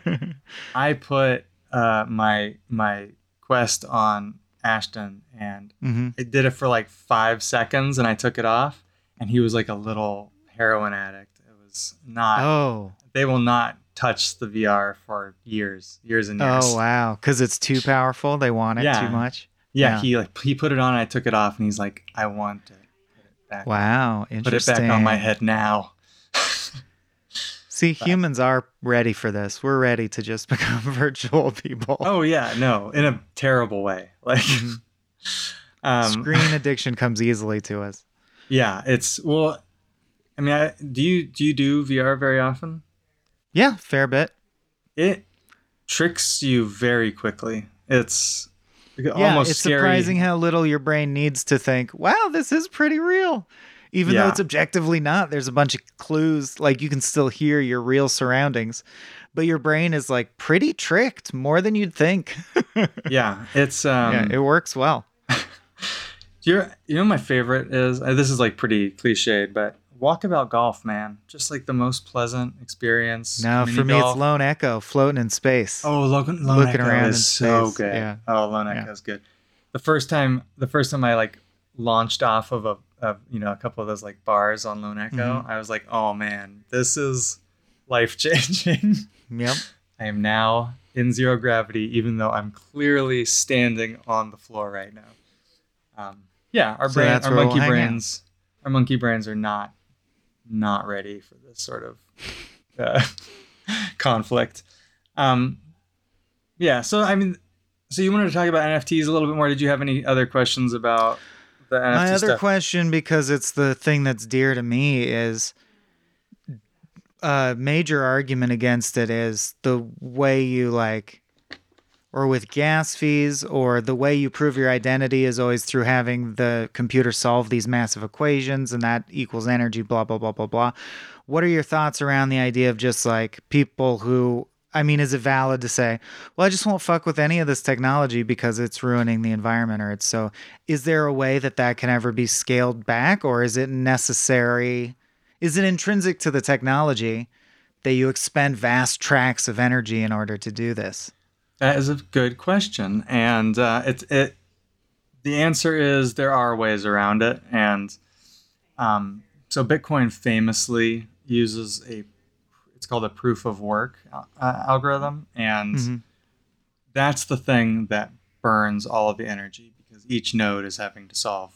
I put uh, my my Quest on Ashton, and mm-hmm. I did it for like five seconds, and I took it off, and he was like a little heroin addict. It was not. Oh. They will not touch the V R for years, years and years. Oh, wow. Because it's too powerful. They want it yeah. too much. Yeah, yeah, he like he put it on, I took it off, and he's like, I want to put it back. Wow, on. Interesting. Put it back on my head now. See, but. humans are ready for this. We're ready to just become virtual people. Oh, yeah, no, in a terrible way. Like um, screen addiction comes easily to us. Yeah, it's, well, I mean, I, do you do you do V R very often? Yeah, fair bit. It tricks you very quickly. It's... Yeah, almost it's scary. Surprising how little your brain needs to think, wow, this is pretty real. Even yeah. though it's objectively not, there's a bunch of clues, like you can still hear your real surroundings, but your brain is like pretty tricked more than you'd think. yeah, it's um, yeah, it works well. You're, you know, my favorite is, uh, this is like pretty cliched, but Walkabout Golf, man, just like the most pleasant experience. No, for me, golf. It's Lone Echo, floating in space. Oh, Lo- Lone Looking Echo around is so good. Yeah. Oh, Lone yeah. Echo is good. The first time, the first time I like launched off of a, of, you know, a couple of those like bars on Lone Echo, mm-hmm. I was like, oh man, this is life changing. Yep. I am now in zero gravity, even though I'm clearly standing on the floor right now. Um, yeah, our so brain, our monkey we'll brains, out. our monkey brains are not. not ready for this sort of uh, conflict. Um, yeah. So, I mean, so you wanted to talk about N F Ts a little bit more. Did you have any other questions about the N F T stuff? My other question, because it's the thing that's dear to me, is a major argument against it is the way you like, or with gas fees, or the way you prove your identity is always through having the computer solve these massive equations, and that equals energy, blah, blah, blah, blah, blah. What are your thoughts around the idea of just like people who, I mean, is it valid to say, well, I just won't fuck with any of this technology because it's ruining the environment, or it's so, is there a way that that can ever be scaled back, or is it necessary? Is it intrinsic to the technology that you expend vast tracts of energy in order to do this? That is a good question, and uh, it, it the answer is there are ways around it, and um, so Bitcoin famously uses a it's called a proof of work uh, algorithm. And mm-hmm. that's the thing that burns all of the energy, because each node is having to solve,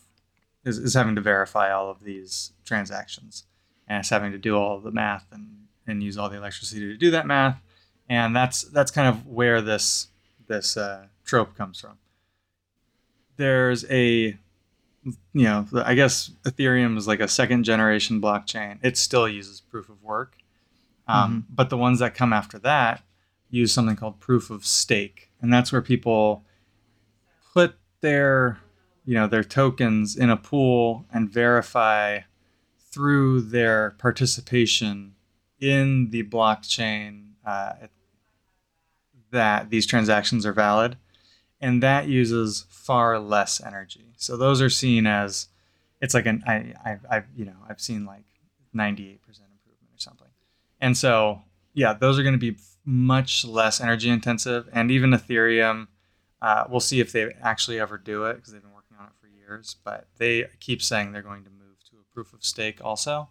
is, is having to verify all of these transactions. And it's having to do all of the math and, and use all the electricity to do that math. And that's that's kind of where this this uh, trope comes from. There's a, you know, I guess Ethereum is like a second generation blockchain. It still uses proof of work. Um, mm-hmm. But the ones that come after that use something called proof of stake. And that's where people put their, you know, their tokens in a pool and verify through their participation in the blockchain uh, that these transactions are valid. And that uses far less energy. So those are seen as, it's like an, I, I, I've, you know, I've seen like ninety-eight percent improvement or something. And so, yeah, those are going to be much less energy intensive. And even Ethereum, uh, we'll see if they actually ever do it, because they've been working on it for years, but they keep saying they're going to move to a proof of stake also.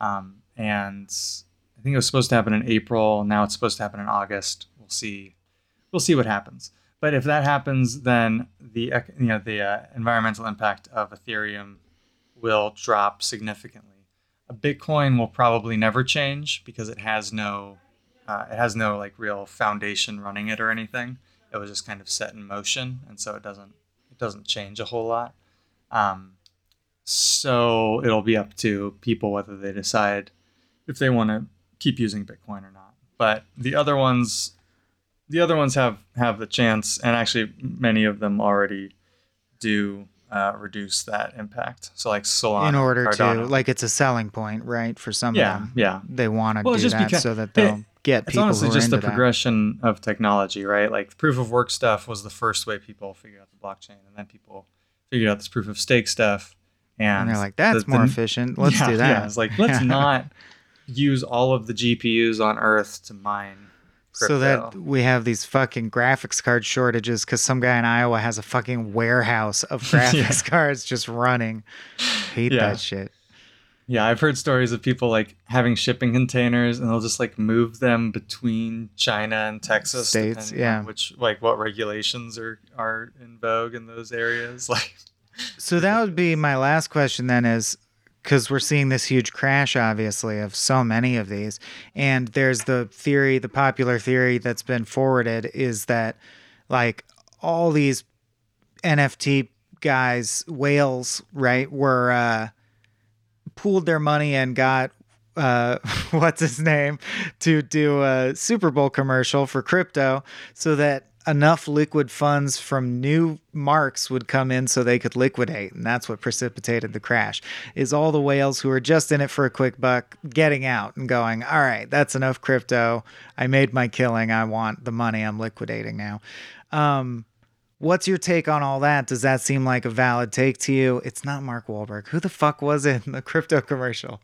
Um, and I think it was supposed to happen in April. Now it's supposed to happen in August. We'll see. We'll see what happens. But if that happens, then the you know the uh, environmental impact of Ethereum will drop significantly. Bitcoin will probably never change, because it has no uh, it has no like real foundation running it or anything. It was just kind of set in motion, and so it doesn't it doesn't change a whole lot. Um, so it'll be up to people whether they decide if they want to keep using Bitcoin or not. But the other ones. The other ones have, have the chance, and actually many of them already do uh, reduce that impact. So like Solana, in order Cardano. to, like it's a selling point, right? For some yeah, of them, yeah. they want to well, do that so that they'll it, get people who are into that. It's honestly just the progression that. of technology, right? Like proof of work stuff was the first way people figured out the blockchain, and then people figured out this proof of stake stuff. And, and they're like, that's the, more the, efficient. Let's yeah, do that. Yeah, it's like, let's not use all of the G P Us on Earth to mine. So that we have these fucking graphics card shortages because some guy in Iowa has a fucking warehouse of graphics yeah. cards just running. Hate yeah. that shit. Yeah, I've heard stories of people like having shipping containers and they'll just like move them between China and Texas. States, yeah. Which like what regulations are, are in vogue in those areas. Like, so that would be my last question then is, because we're seeing this huge crash, obviously, of so many of these. And there's the theory, the popular theory that's been forwarded is that like all these N F T guys, whales, right, were uh, pooled their money and got uh, what's his name to do a Super Bowl commercial for crypto so that enough liquid funds from new marks would come in so they could liquidate. And that's what precipitated the crash, is all the whales who are just in it for a quick buck getting out and going, all right, that's enough crypto. I made my killing. I want the money. I'm liquidating now. Um, what's your take on all that? Does that seem like a valid take to you? It's not Mark Wahlberg. Who the fuck was it in the crypto commercial?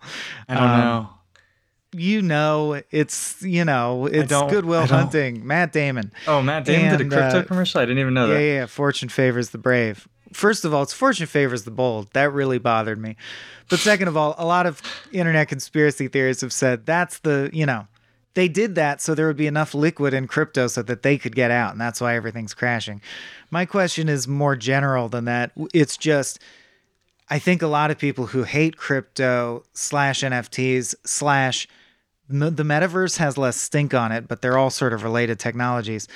I don't um, know. You know, it's, you know, it's Goodwill Hunting. Matt Damon. Oh, Matt Damon and, did a crypto uh, commercial? I didn't even know that. Yeah, yeah, Fortune favors the brave. First of all, it's fortune favors the bold. That really bothered me. But second of all, a lot of internet conspiracy theorists have said that's the, you know, they did that so there would be enough liquid in crypto so that they could get out. And that's why everything's crashing. My question is more general than that. It's just... I think a lot of people who hate crypto slash N F Ts slash the metaverse has less stink on it, but they're all sort of related technologies.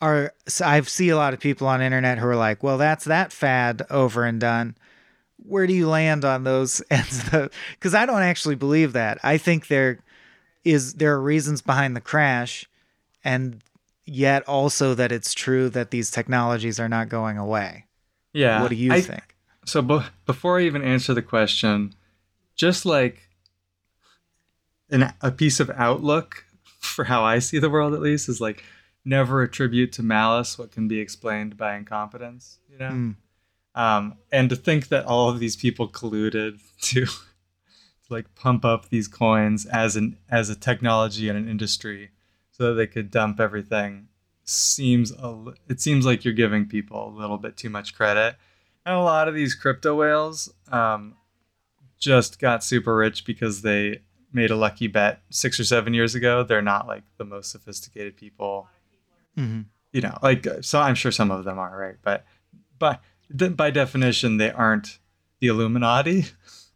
Are so I see a lot of people on the internet who are like, well, that's that fad over and done. Where do you land on those ends? Because I don't actually believe that. I think there is there are reasons behind the crash, and yet also that it's true that these technologies are not going away. Yeah. What do you I, think? So be- before I even answer the question, just like an, a piece of outlook for how I see the world, at least, is like never attribute to malice what can be explained by incompetence, you know? Mm. Um, and to think that all of these people colluded to, to like pump up these coins as an as a technology and an industry so that they could dump everything seems a, it seems like you're giving people a little bit too much credit. And a lot of these crypto whales um, just got super rich because they made a lucky bet six or seven years ago, they're not like the most sophisticated people. Mm-hmm. You know, like, so I'm sure some of them are, right? But by, by definition, they aren't the Illuminati.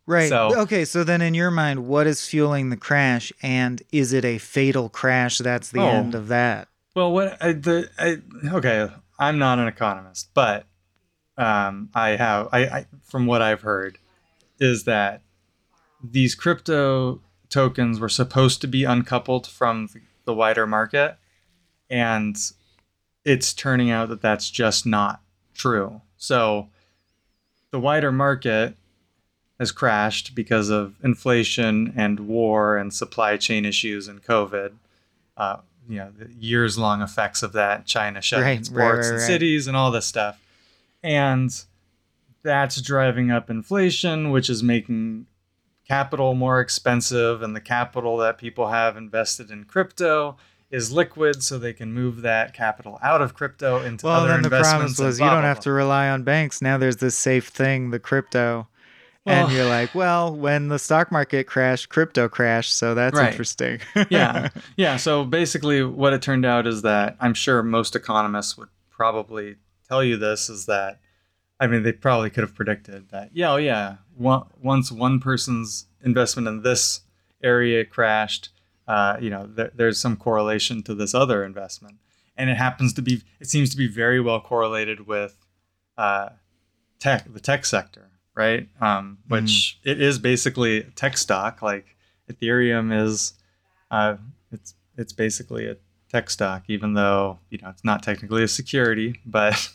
Right. So, okay. So then in your mind, what is fueling the crash? And is it a fatal crash? That's the oh, end of that. Well, what I, the, I, okay. I'm not an economist, but um, I have, I, I from what I've heard is that these crypto tokens were supposed to be uncoupled from the wider market, and it's turning out that that's just not true. So the wider market has crashed because of inflation and war and supply chain issues and COVID, uh, you know, the years-long effects of that, China shutting right, its ports right, right, and right. cities and all this stuff. And that's driving up inflation, which is making capital more expensive, and the capital that people have invested in crypto is liquid, so they can move that capital out of crypto into well, other investments. Well, then the promise was, blah, you don't blah, have blah. to rely on banks. Now there's this safe thing, the crypto. Well, and you're like, well, when the stock market crashed, crypto crashed, so that's right. interesting. yeah, yeah. So basically what it turned out is that, I'm sure most economists would probably tell you this, is that, I mean, they probably could have predicted that, yeah, oh yeah, one, once one person's investment in this area crashed, Uh, you know, there, there's some correlation to this other investment, and it happens to be, it seems to be very well correlated with uh, tech, the tech sector, right? Um, which mm. it is basically a tech stock. Like Ethereum is, uh, it's it's basically a tech stock, even though you know it's not technically a security, but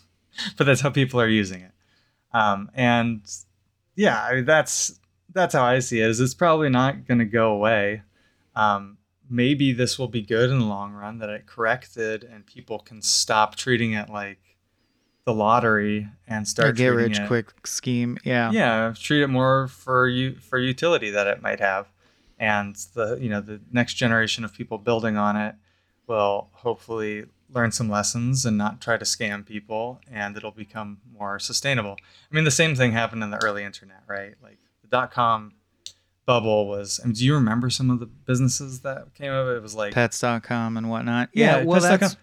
but that's how people are using it. Um, and yeah, I mean, that's that's how I see it. Is it's probably not going to go away. Um, maybe this will be good in the long run, that it corrected and people can stop treating it like the lottery and start or get treating rich it, quick scheme. Yeah. Yeah. Treat it more for you, for utility that it might have. And the, you know, the next generation of people building on it will hopefully learn some lessons and not try to scam people, and it'll become more sustainable. I mean, the same thing happened in the early internet, right? Like the dot-com bubble was, I mean, do you remember some of the businesses that came up? It was like pets dot com and whatnot. Yeah, yeah well, that's,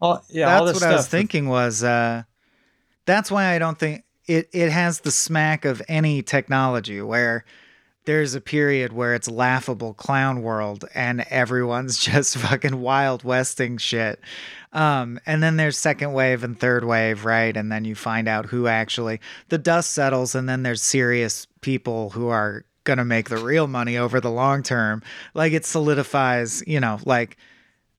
all, yeah, that's all this what stuff I was thinking was, uh, that's why I don't think it, it has the smack of any technology where there's a period where it's laughable clown world and everyone's just fucking wild westing shit. Um, and then there's second wave and third wave, right? And then you find out who actually, the dust settles, and then there's serious people who are going to make the real money over the long term. Like it solidifies, you know, like,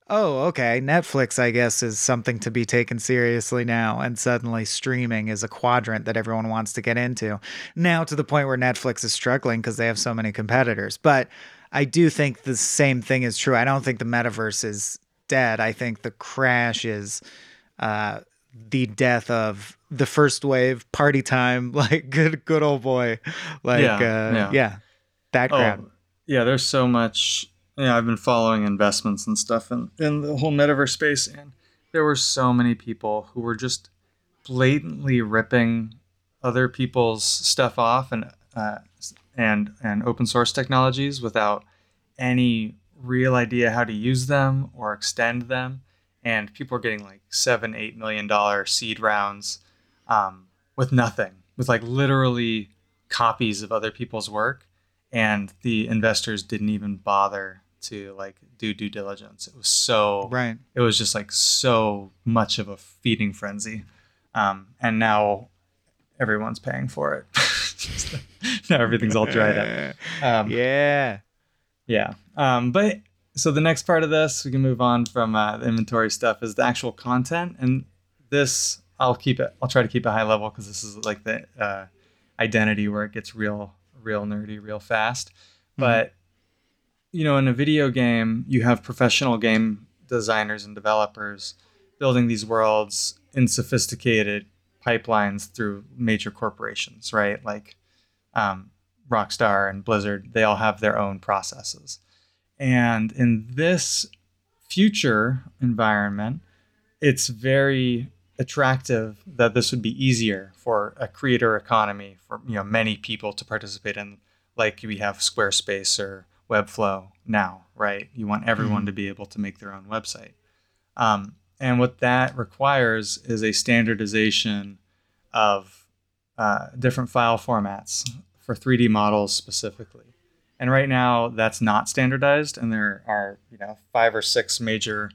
oh, okay, Netflix, I guess, is something to be taken seriously now. And suddenly streaming is a quadrant that everyone wants to get into now, to the point where Netflix is struggling because they have so many competitors. But I do think the same thing is true. I don't think the metaverse is dead. I think the crash is uh, the death of the first wave, party time, like good, good old boy. Like, yeah, uh, yeah. yeah that crap. Oh, yeah. There's so much, yeah, you know, I've been following investments and stuff in, in the whole metaverse space. And there were so many people who were just blatantly ripping other people's stuff off and, uh, and, and open source technologies without any real idea how to use them or extend them. And people are getting like seven, eight million dollar seed rounds um, with nothing, with like literally copies of other people's work. And the investors didn't even bother to like do due diligence. It was so, right. It was just like so much of a feeding frenzy. Um, and now everyone's paying for it. just, now everything's all dried up. Um, yeah. Yeah. Um, but So the next part of this, we can move on from uh, the inventory stuff, is the actual content. And this, I'll keep it. I'll try to keep it high level because this is like the uh, identity where it gets real, real nerdy, real fast. Mm-hmm. But, you know, in a video game, you have professional game designers and developers building these worlds in sophisticated pipelines through major corporations, right? Like um, Rockstar and Blizzard, they all have their own processes. And in this future environment, it's very attractive that this would be easier for a creator economy for, you know, many people to participate in, like we have Squarespace or Webflow now, right? You want everyone mm-hmm. to be able to make their own website. Um, and what that requires is a standardization of uh, different file formats for three D models specifically. And right now that's not standardized, and there are, you know, five or six major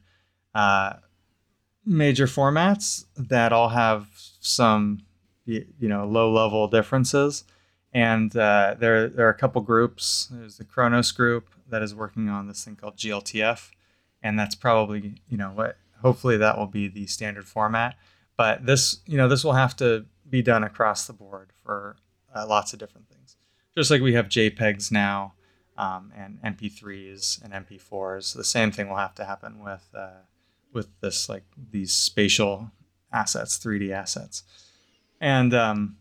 uh, major formats that all have some, you know, low level differences. And uh, there, there are a couple groups. There's the Kronos group that is working on this thing called G L T F. And that's probably, you know, what, hopefully that will be the standard format. But this, you know, this will have to be done across the board for uh, lots of different things. Just like we have JPEGs now, um, and M P threes and M P fours. The same thing will have to happen with uh, with this, like these spatial assets, three D assets. And um,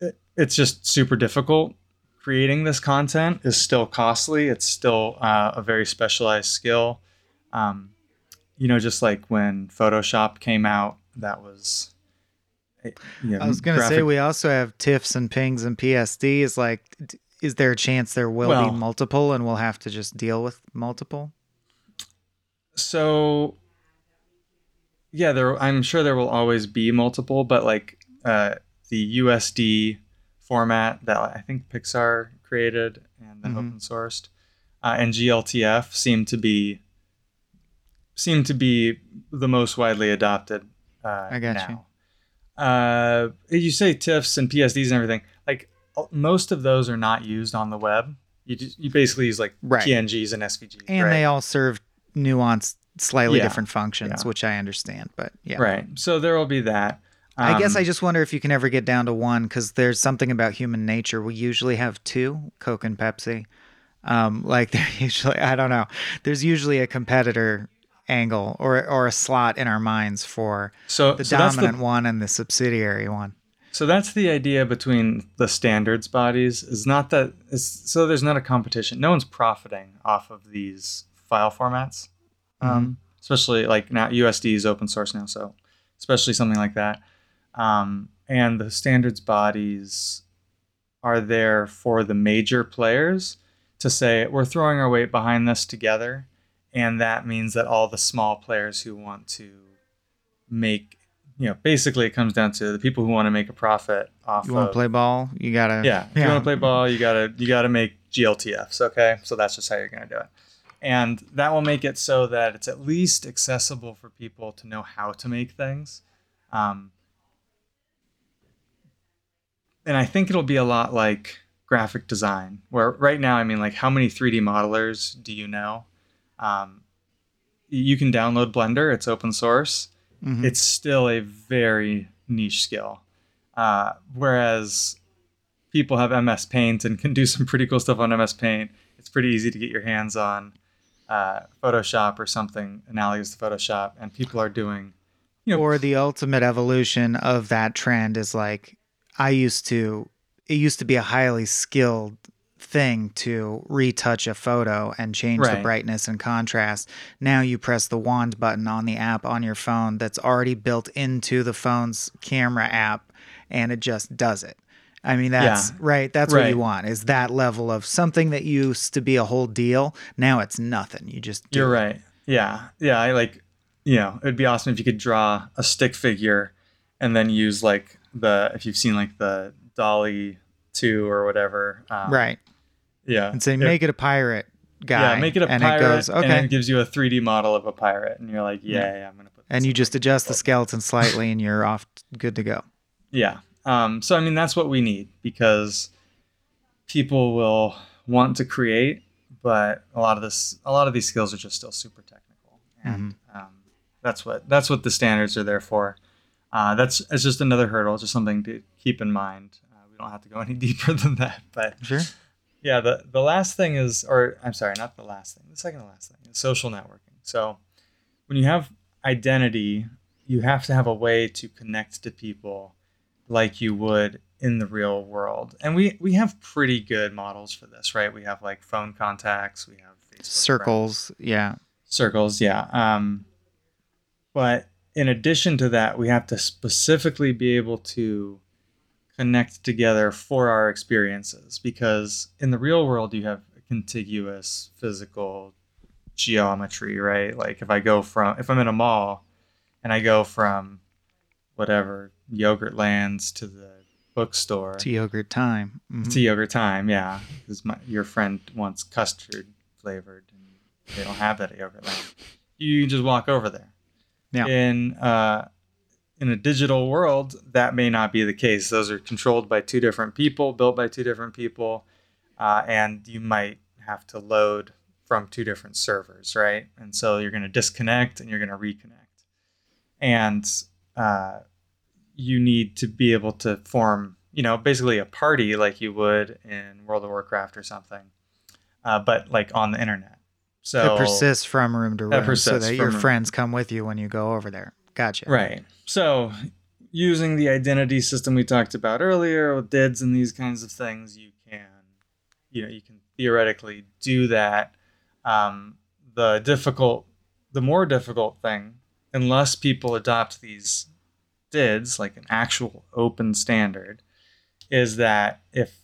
it, it's just super difficult. Creating this content is still costly. It's still uh, a very specialized skill. Um, you know, just like when Photoshop came out, that was... You know, I was going to say, we also have TIFFs and pings and P S Ds. Like, is there a chance there will well, be multiple and we'll have to just deal with multiple? So, yeah, there. I'm sure there will always be multiple, but like uh, the U S D format that I think Pixar created and then mm-hmm. open sourced uh, and G L T F seem to be seem to be the most widely adopted. Uh, I got now. you. Uh, you say TIFFs and P S Ds and everything. Like most of those are not used on the web. You just, you basically use like right. P N Gs and S V Gs, and right? they all serve nuanced, slightly yeah. different functions, yeah. which I understand. But yeah, right. So there will be that. Um, I guess I just wonder if you can ever get down to one, because there's something about human nature. We usually have two, Coke and Pepsi. Um, like they're usually, I don't know. There's usually a competitor angle or or a slot in our minds for so, the so dominant the, one and the subsidiary one. So that's the idea between the standards bodies, is not that it's, so there's not a competition. No one's profiting off of these file formats, mm-hmm. um, especially like now U S D is open source now, so especially something like that. Um, and the standards bodies are there for the major players to say, we're throwing our weight behind this together. And that means that all the small players who want to make, you know, basically it comes down to the people who want to make a profit off of. You want to play ball? You got to. Yeah. If yeah. you want to play ball, you got to you got to make G L T Fs. Okay. So that's just how you're going to do it. And that will make it so that it's at least accessible for people to know how to make things. Um, and I think it'll be a lot like graphic design, where right now, I mean, like how many three D modelers do you know? Um, you can download Blender. It's open source. Mm-hmm. It's still a very niche skill. Uh, whereas people have M S Paint and can do some pretty cool stuff on M S Paint. It's pretty easy to get your hands on uh, Photoshop or something analogous to Photoshop. And people are doing, you know, or the ultimate evolution of that trend is like, I used to, it used to be a highly skilled thing to retouch a photo and change right. the brightness and contrast. Now you press the wand button on the app on your phone that's already built into the phone's camera app, and it just does it. I mean, that's yeah. right. That's right. What you want is that level of something that used to be a whole deal. Now it's nothing. You just do You're it. Right. Yeah. Yeah. I like, you know, it'd be awesome if you could draw a stick figure and then use like the, if you've seen like the Dolly two or whatever. Um, right. Yeah. And say, make it, it a pirate guy. Yeah, make it a and pirate. It goes, okay. And it gives you a three D model of a pirate. And you're like, yeah, yeah I'm going to put this. And you just adjust the skeleton slightly and you're off, good to go. Yeah. Um, so, I mean, that's what we need, because people will want to create, but a lot of this, a lot of these skills are just still super technical. And mm-hmm. um, that's what, that's what the standards are there for. Uh, that's, it's just another hurdle, just something to keep in mind. Uh, we don't have to go any deeper than that, but sure. Yeah, the, the last thing is, or I'm sorry, not the last thing, the second to last thing is social networking. So when you have identity, you have to have a way to connect to people like you would in the real world. And we, we have pretty good models for this, right? We have like phone contacts, we have Facebook circles, friends. yeah. Circles, yeah. Um, but in addition to that, we have to specifically be able to connect together for our experiences, because in the real world you have contiguous physical geometry, right? Like if I go from, if I'm in a mall and I go from whatever Yogurt Lands to the bookstore to Yogurt Time, mm-hmm. to Yogurt Time, yeah, because my your friend wants custard flavored and they don't have that at Yogurt Land. You just walk over there. Yeah. In uh, in a digital world, that may not be the case. Those are controlled by two different people, built by two different people, uh, and you might have to load from two different servers, right? And so you're going to disconnect and you're going to reconnect, and uh, you need to be able to form, you know, basically a party like you would in World of Warcraft or something, uh, but like on the internet. So it persists from room to room so that your friends come with you when you go over there. Gotcha. Right. So using the identity system we talked about earlier with D I Ds and these kinds of things, you can, you know, you can theoretically do that. Um, the difficult, the more difficult thing, unless people adopt these D I Ds, like an actual open standard, is that if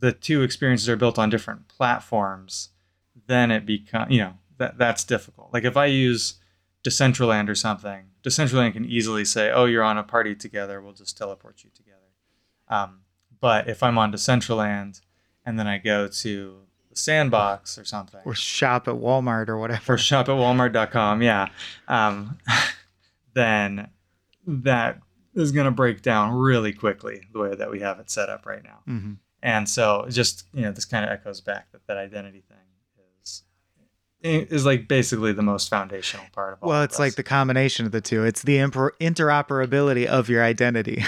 the two experiences are built on different platforms, then it becomes, you know, that that's difficult. Like if I use Decentraland or something, Decentraland can easily say, oh, you're on a party together, we'll just teleport you together. Um, but if I'm on Decentraland and then I go to the Sandbox or something. Or shop at Walmart or whatever. Or shop at walmart dot com, yeah. Um, then that is going to break down really quickly the way that we have it set up right now. Mm-hmm. And so just, you know, this kind of echoes back that, that identity thing. Is like basically the most foundational part of all. Well, it's like the combination of the two. It's the imper- interoperability of your identity.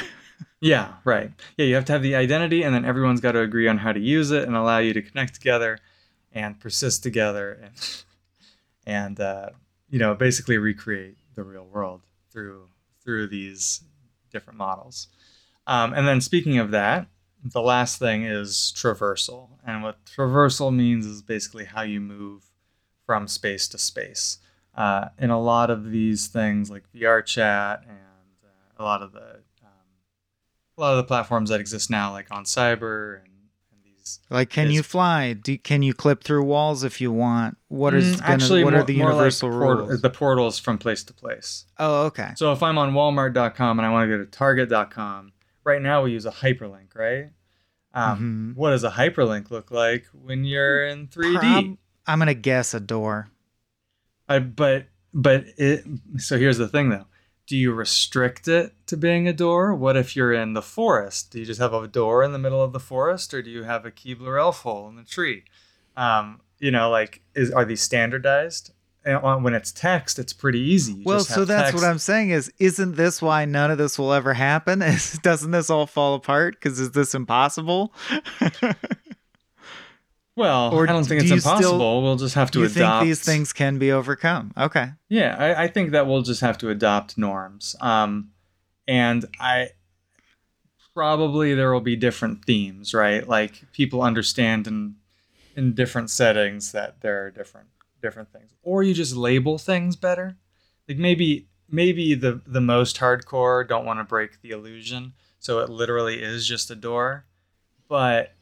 Yeah, right. Yeah, you have to have the identity, and then everyone's got to agree on how to use it and allow you to connect together and persist together and, and uh, you know, basically recreate the real world through through these different models. Um, and then speaking of that, the last thing is traversal. And what traversal means is basically how you move from space to space. Uh, in a lot of these things like VRChat and uh, a lot of the um, a lot of the platforms that exist now, like On Cyber and, and these. Like, can is, you fly? Do, can you clip through walls if you want? What is gonna, actually what more, are the universal like rules? Port- the portals from place to place. Oh, okay. So if I'm on Walmart dot com and I want to go to Target dot com, right now we use a hyperlink, right? Um, mm-hmm. What does a hyperlink look like when you're in three D? Prob- I'm going to guess a door. I, but but it, so here's the thing, though. Do you restrict it to being a door? What if you're in the forest? Do you just have a door in the middle of the forest, or do you have a Keebler elf hole in the tree? Um, you know, like, is, are these standardized? And when it's text, it's pretty easy. You well, so that's text. What I'm saying is, isn't this why none of this will ever happen? Doesn't this all fall apart? Because is this impossible? Well, or I don't think do it's impossible. Still, we'll just have to you adopt. You think these things can be overcome? Okay. Yeah, I, I think that we'll just have to adopt norms. Um, and I probably there will be different themes, right? Like people understand in in different settings that there are different different things, or you just label things better. Like maybe maybe the the most hardcore don't want to break the illusion, so it literally is just a door, but.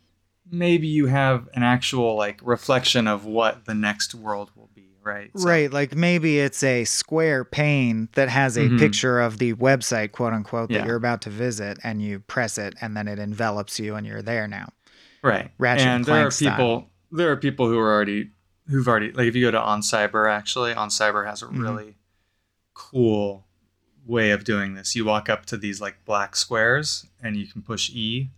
Maybe you have an actual like reflection of what the next world will be, right? So, right. Like maybe it's a square pane that has a mm-hmm. picture of the website, quote unquote, that yeah. you're about to visit, and you press it and then it envelops you and you're there now. Right. Ratchet and, and Clank there are style. people, there are people who are already, who've already, like if you go to On Cyber, actually, On Cyber has a mm-hmm. really cool way of doing this. You walk up to these like black squares and you can push E.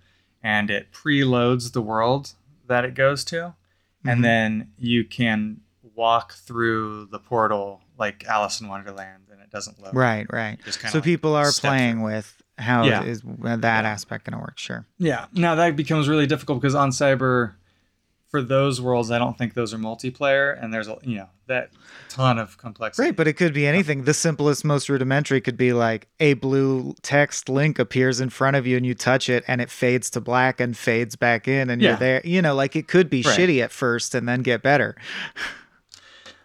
And it preloads the world that it goes to. Mm-hmm. And then you can walk through the portal like Alice in Wonderland and it doesn't load. Right, right. So like people are playing through. with how yeah. is that yeah. aspect going to work, sure. Yeah. Now that becomes really difficult because On Cyber, for those worlds, I don't think those are multiplayer. And there's, you know, that ton of complexity. Right, but it could be anything. The simplest, most rudimentary could be like a blue text link appears in front of you and you touch it and it fades to black and fades back in and yeah. you're there. You know, like it could be right. shitty at first and then get better.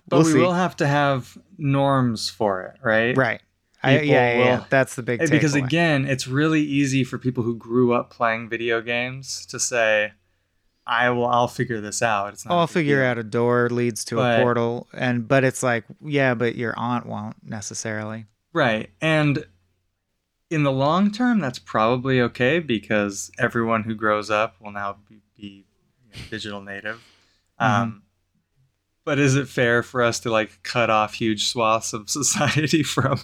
But we'll we see. will have to have norms for it, right? Right. I, yeah, will, yeah, that's the big takeaway. Because again, it's really easy for people who grew up playing video games to say, I will, I'll figure this out. It's not I'll figure deal. out a door leads to but, a portal. And, but it's like, yeah, but your aunt won't necessarily. Right. And in the long term, that's probably okay because everyone who grows up will now be, be you know, digital native. Mm-hmm. Um, but is it fair for us to like cut off huge swaths of society from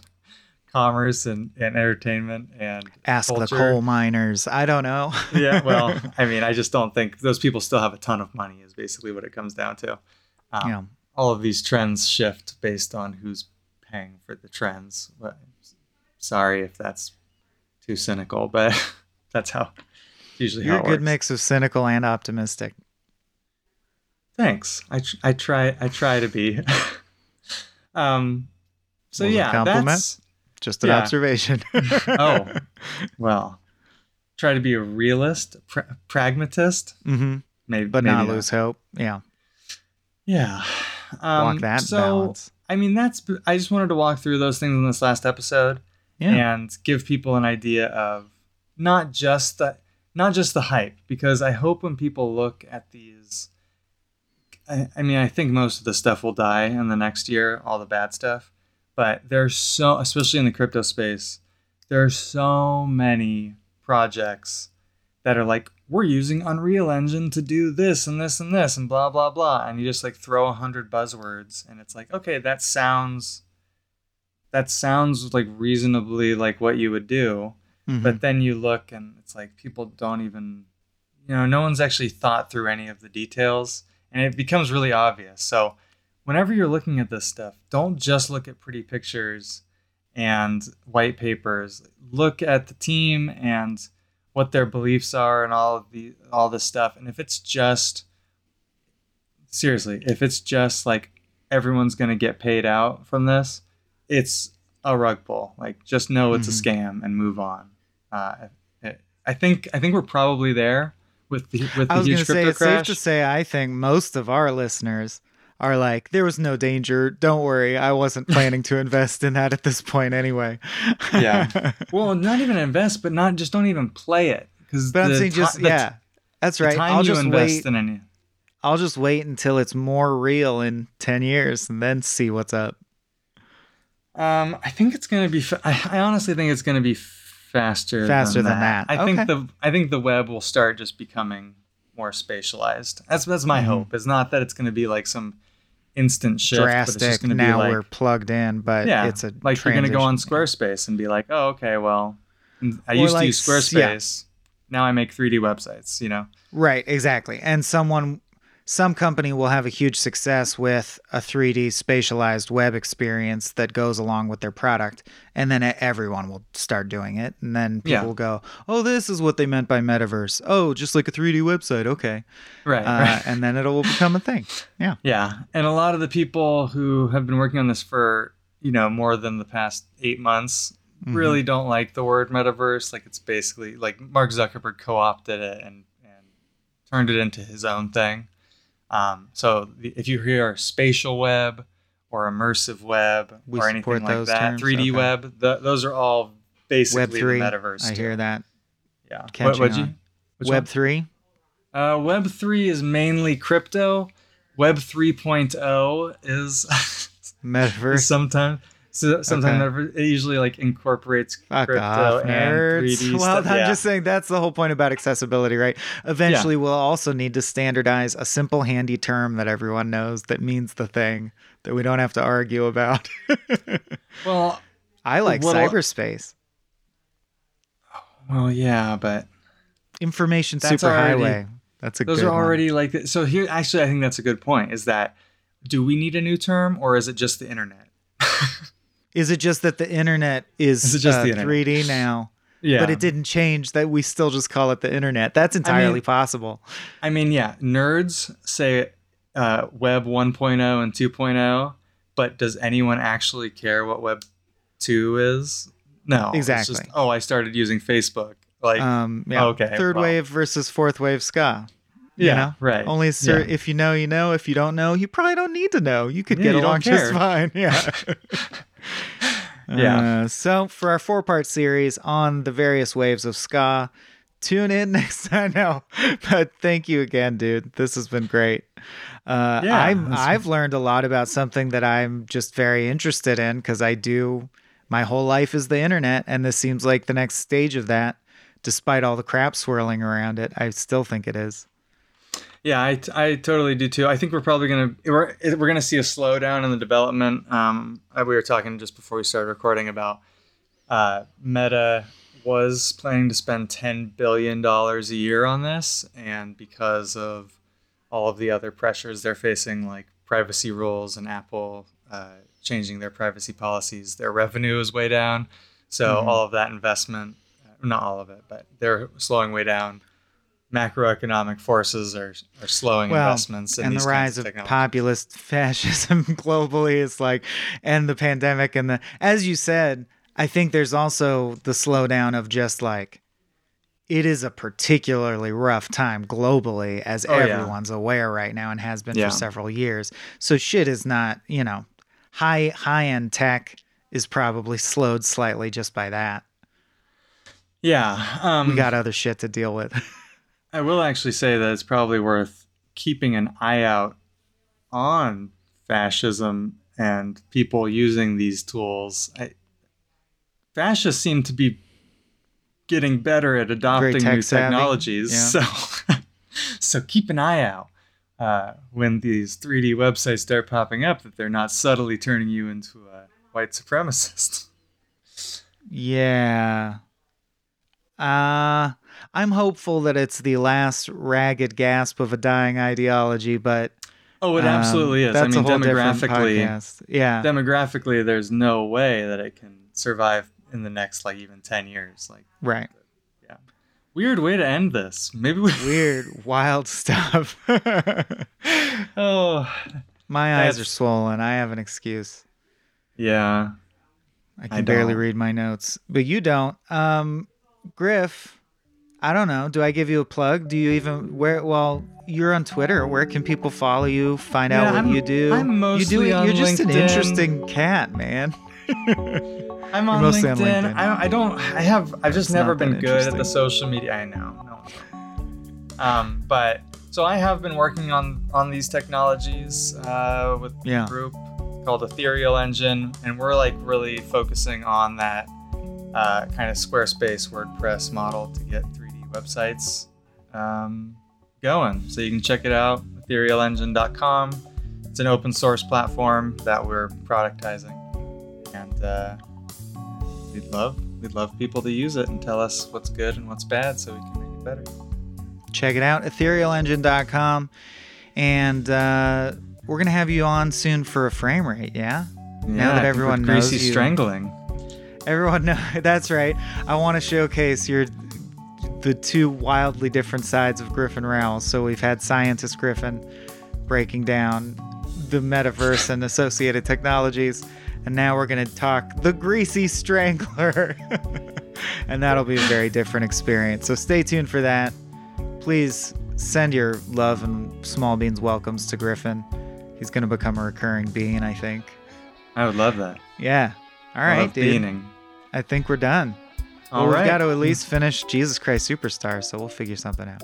commerce and, and entertainment and ask culture? The coal miners. I don't know. Yeah, well, I mean, I just don't think those people still have a ton of money is basically what it comes down to. Um, yeah. All of these trends shift based on who's paying for the trends. Sorry if that's too cynical, but that's how it's usually You're how it works. You're a good mix of cynical and optimistic. Thanks. I, tr- I try I try to be. um, so well, yeah, that's... Just an yeah. observation. Oh, well, try to be a realist, pr- pragmatist, mm-hmm. maybe, but maybe not, not lose hope. Yeah. Yeah. Um, walk that so, balance. I mean, that's, I just wanted to walk through those things in this last episode yeah. and give people an idea of not just the, not just the hype, because I hope when people look at these, I, I mean, I think most of the stuff will die in the next year, all the bad stuff. But there's so, especially in the crypto space, there are so many projects that are like, we're using Unreal Engine to do this and this and this and blah, blah, blah. And you just like throw a hundred buzzwords and it's like, okay, that sounds, that sounds like reasonably like what you would do. Mm-hmm. But then you look and it's like, people don't even, you know, no one's actually thought through any of the details and it becomes really obvious. So whenever you're looking at this stuff, don't just look at pretty pictures and white papers. Look at the team and what their beliefs are and all of the all this stuff. And if it's just, seriously, if it's just like everyone's going to get paid out from this, it's a rug pull. Like, just know it's mm-hmm. a scam and move on. Uh, I think I think we're probably there with the with the I was huge gonna crypto say, it's crash. Safe to say, I think most of our listeners are like, there was no danger. Don't worry. I wasn't planning to invest in that at this point anyway. Yeah. Well, not even invest, but not just don't even play it. Because But I'm saying ti- just, yeah, t- that's right. I'll just invest wait. In any- I'll just wait until it's more real in ten years and then see what's up. Um, I think it's going to be, fa- I, I honestly think it's going to be faster, faster than, than that. that. I okay. think the, I think the web will start just becoming more spatialized. That's, that's my mm-hmm. hope. It's not that it's going to be like some instant shift, drastic, but it's just going to be like, we're plugged in, but yeah, it's a like transition. You're going to go on Squarespace and be like, oh, okay, well, I or used like, to use Squarespace. Yeah. Now I make three D websites, you know? Right, exactly. And someone, some company will have a huge success with a three D spatialized web experience that goes along with their product. And then everyone will start doing it. And then people yeah. will go, oh, this is what they meant by metaverse. Oh, just like a three D website. Okay. Right. Uh, right. And then it'll become a thing. Yeah. Yeah. And a lot of the people who have been working on this for, you know, more than the past eight months mm-hmm. really don't like the word metaverse. Like, it's basically like Mark Zuckerberg co-opted it and, and turned it into his own thing. Um, so the, if you hear spatial web or immersive web we or anything like that, terms. three D okay. web, the, those are all basically Web three, the metaverse. I too. hear that. Yeah. What, what'd you? Web three? Uh, Web three is mainly crypto. Web three point oh is metaverse. Sometimes, so, sometimes okay. it usually like incorporates Fuck crypto off, and nerds. three D well, stuff. Well, I'm yeah. just saying that's the whole point about accessibility, right? Eventually, yeah. we'll also need to standardize a simple, handy term that everyone knows that means the thing that we don't have to argue about. Well, I like well, cyberspace. Well, yeah, but information that's superhighway. Already, that's a those good those are already one. Like so. Here, actually, I think that's a good point. Is that do we need a new term, or is it just the internet? Is it just that the internet is, is just uh, the internet? three D now, yeah. but it didn't change that we still just call it the internet? That's entirely I mean, possible. I mean, yeah, nerds say uh, Web one point oh and two point oh, but does anyone actually care what Web two is? No. Exactly. It's just, oh, I started using Facebook. Like, um, yeah. okay. Third well. wave versus fourth wave ska. Yeah, you know? right. Only sir, yeah. if you know, you know. If you don't know, you probably don't need to know. You could yeah, get you along just fine. Yeah. Yeah. Uh, so for our four-part series on the various waves of ska, tune in next time now. But thank you again, dude. This has been great. Uh, yeah, I'm, I've fun. learned a lot about something that I'm just very interested in, because I do, my whole life is the internet, and this seems like the next stage of that. Despite all the crap swirling around it, I still think it is. Yeah, I, I totally do too. I think we're probably gonna we're we're gonna see a slowdown in the development. Um, we were talking just before we started recording about uh, Meta was planning to spend ten billion dollars a year on this, and because of all of the other pressures they're facing, like privacy rules and Apple uh, changing their privacy policies, their revenue is way down. So mm-hmm. all of that investment, not all of it, but they're slowing way down. Macroeconomic forces are, are slowing well, investments in and these the rise kinds of, of populist fascism globally is like, and the pandemic and the, as you said, I think there's also the slowdown of just like, it is a particularly rough time globally, as oh, everyone's yeah. aware right now, and has been yeah. for several years. So shit is not, you know, high, high end tech is probably slowed slightly just by that. Yeah. Um, we got other shit to deal with. I will actually say that it's probably worth keeping an eye out on fascism and people using these tools. I, fascists seem to be getting better at adopting new technologies. Yeah. So, so keep an eye out uh, when these three D websites start popping up, that they're not subtly turning you into a white supremacist. Yeah. Uh, I'm hopeful that it's the last ragged gasp of a dying ideology, but oh, it absolutely um, is. That's I mean, a whole demographically, different podcast. Yeah, demographically, there's no way that it can survive in the next, like, even ten years. Like, right? Yeah. Weird way to end this. Maybe we weird, wild stuff. oh, my eyes that's... are swollen. I have an excuse. Yeah, I can I barely read my notes, but you don't. Um. Griff, I don't know. Do I give you a plug? Do you even where? Well, you're on Twitter. Where can people follow you? Find yeah, out what I'm, you do. I'm mostly you do, on You're just LinkedIn. An interesting cat, man. I'm on LinkedIn. on LinkedIn. I, I don't. I have. I've just it's never been good at the social media. I know. No. Um, but so I have been working on on these technologies uh, with yeah. a group called Ethereal Engine, and we're like really focusing on that. Uh, kind of Squarespace WordPress model to get three D websites um, going. So you can check it out, ethereal engine dot com. It's an open source platform that we're productizing, and uh, we'd love we'd love people to use it and tell us what's good and what's bad so we can make it better. Check it out, ethereal engine dot com, and uh, we're gonna have you on soon for a frame rate. Yeah, yeah now that everyone knows greasy you. Strangling. Everyone knows, that's right. I want to showcase your the two wildly different sides of Griffin Rowell. So we've had Scientist Griffin breaking down the metaverse and associated technologies. And now we're going to talk the Greasy Strangler. And that'll be a very different experience. So stay tuned for that. Please send your love and small beans welcomes to Griffin. He's going to become a recurring bean, I think. I would love that. Yeah. All right, dude. Beaning. I think we're done. All well, right. We've got to at least finish Jesus Christ Superstar, so we'll figure something out.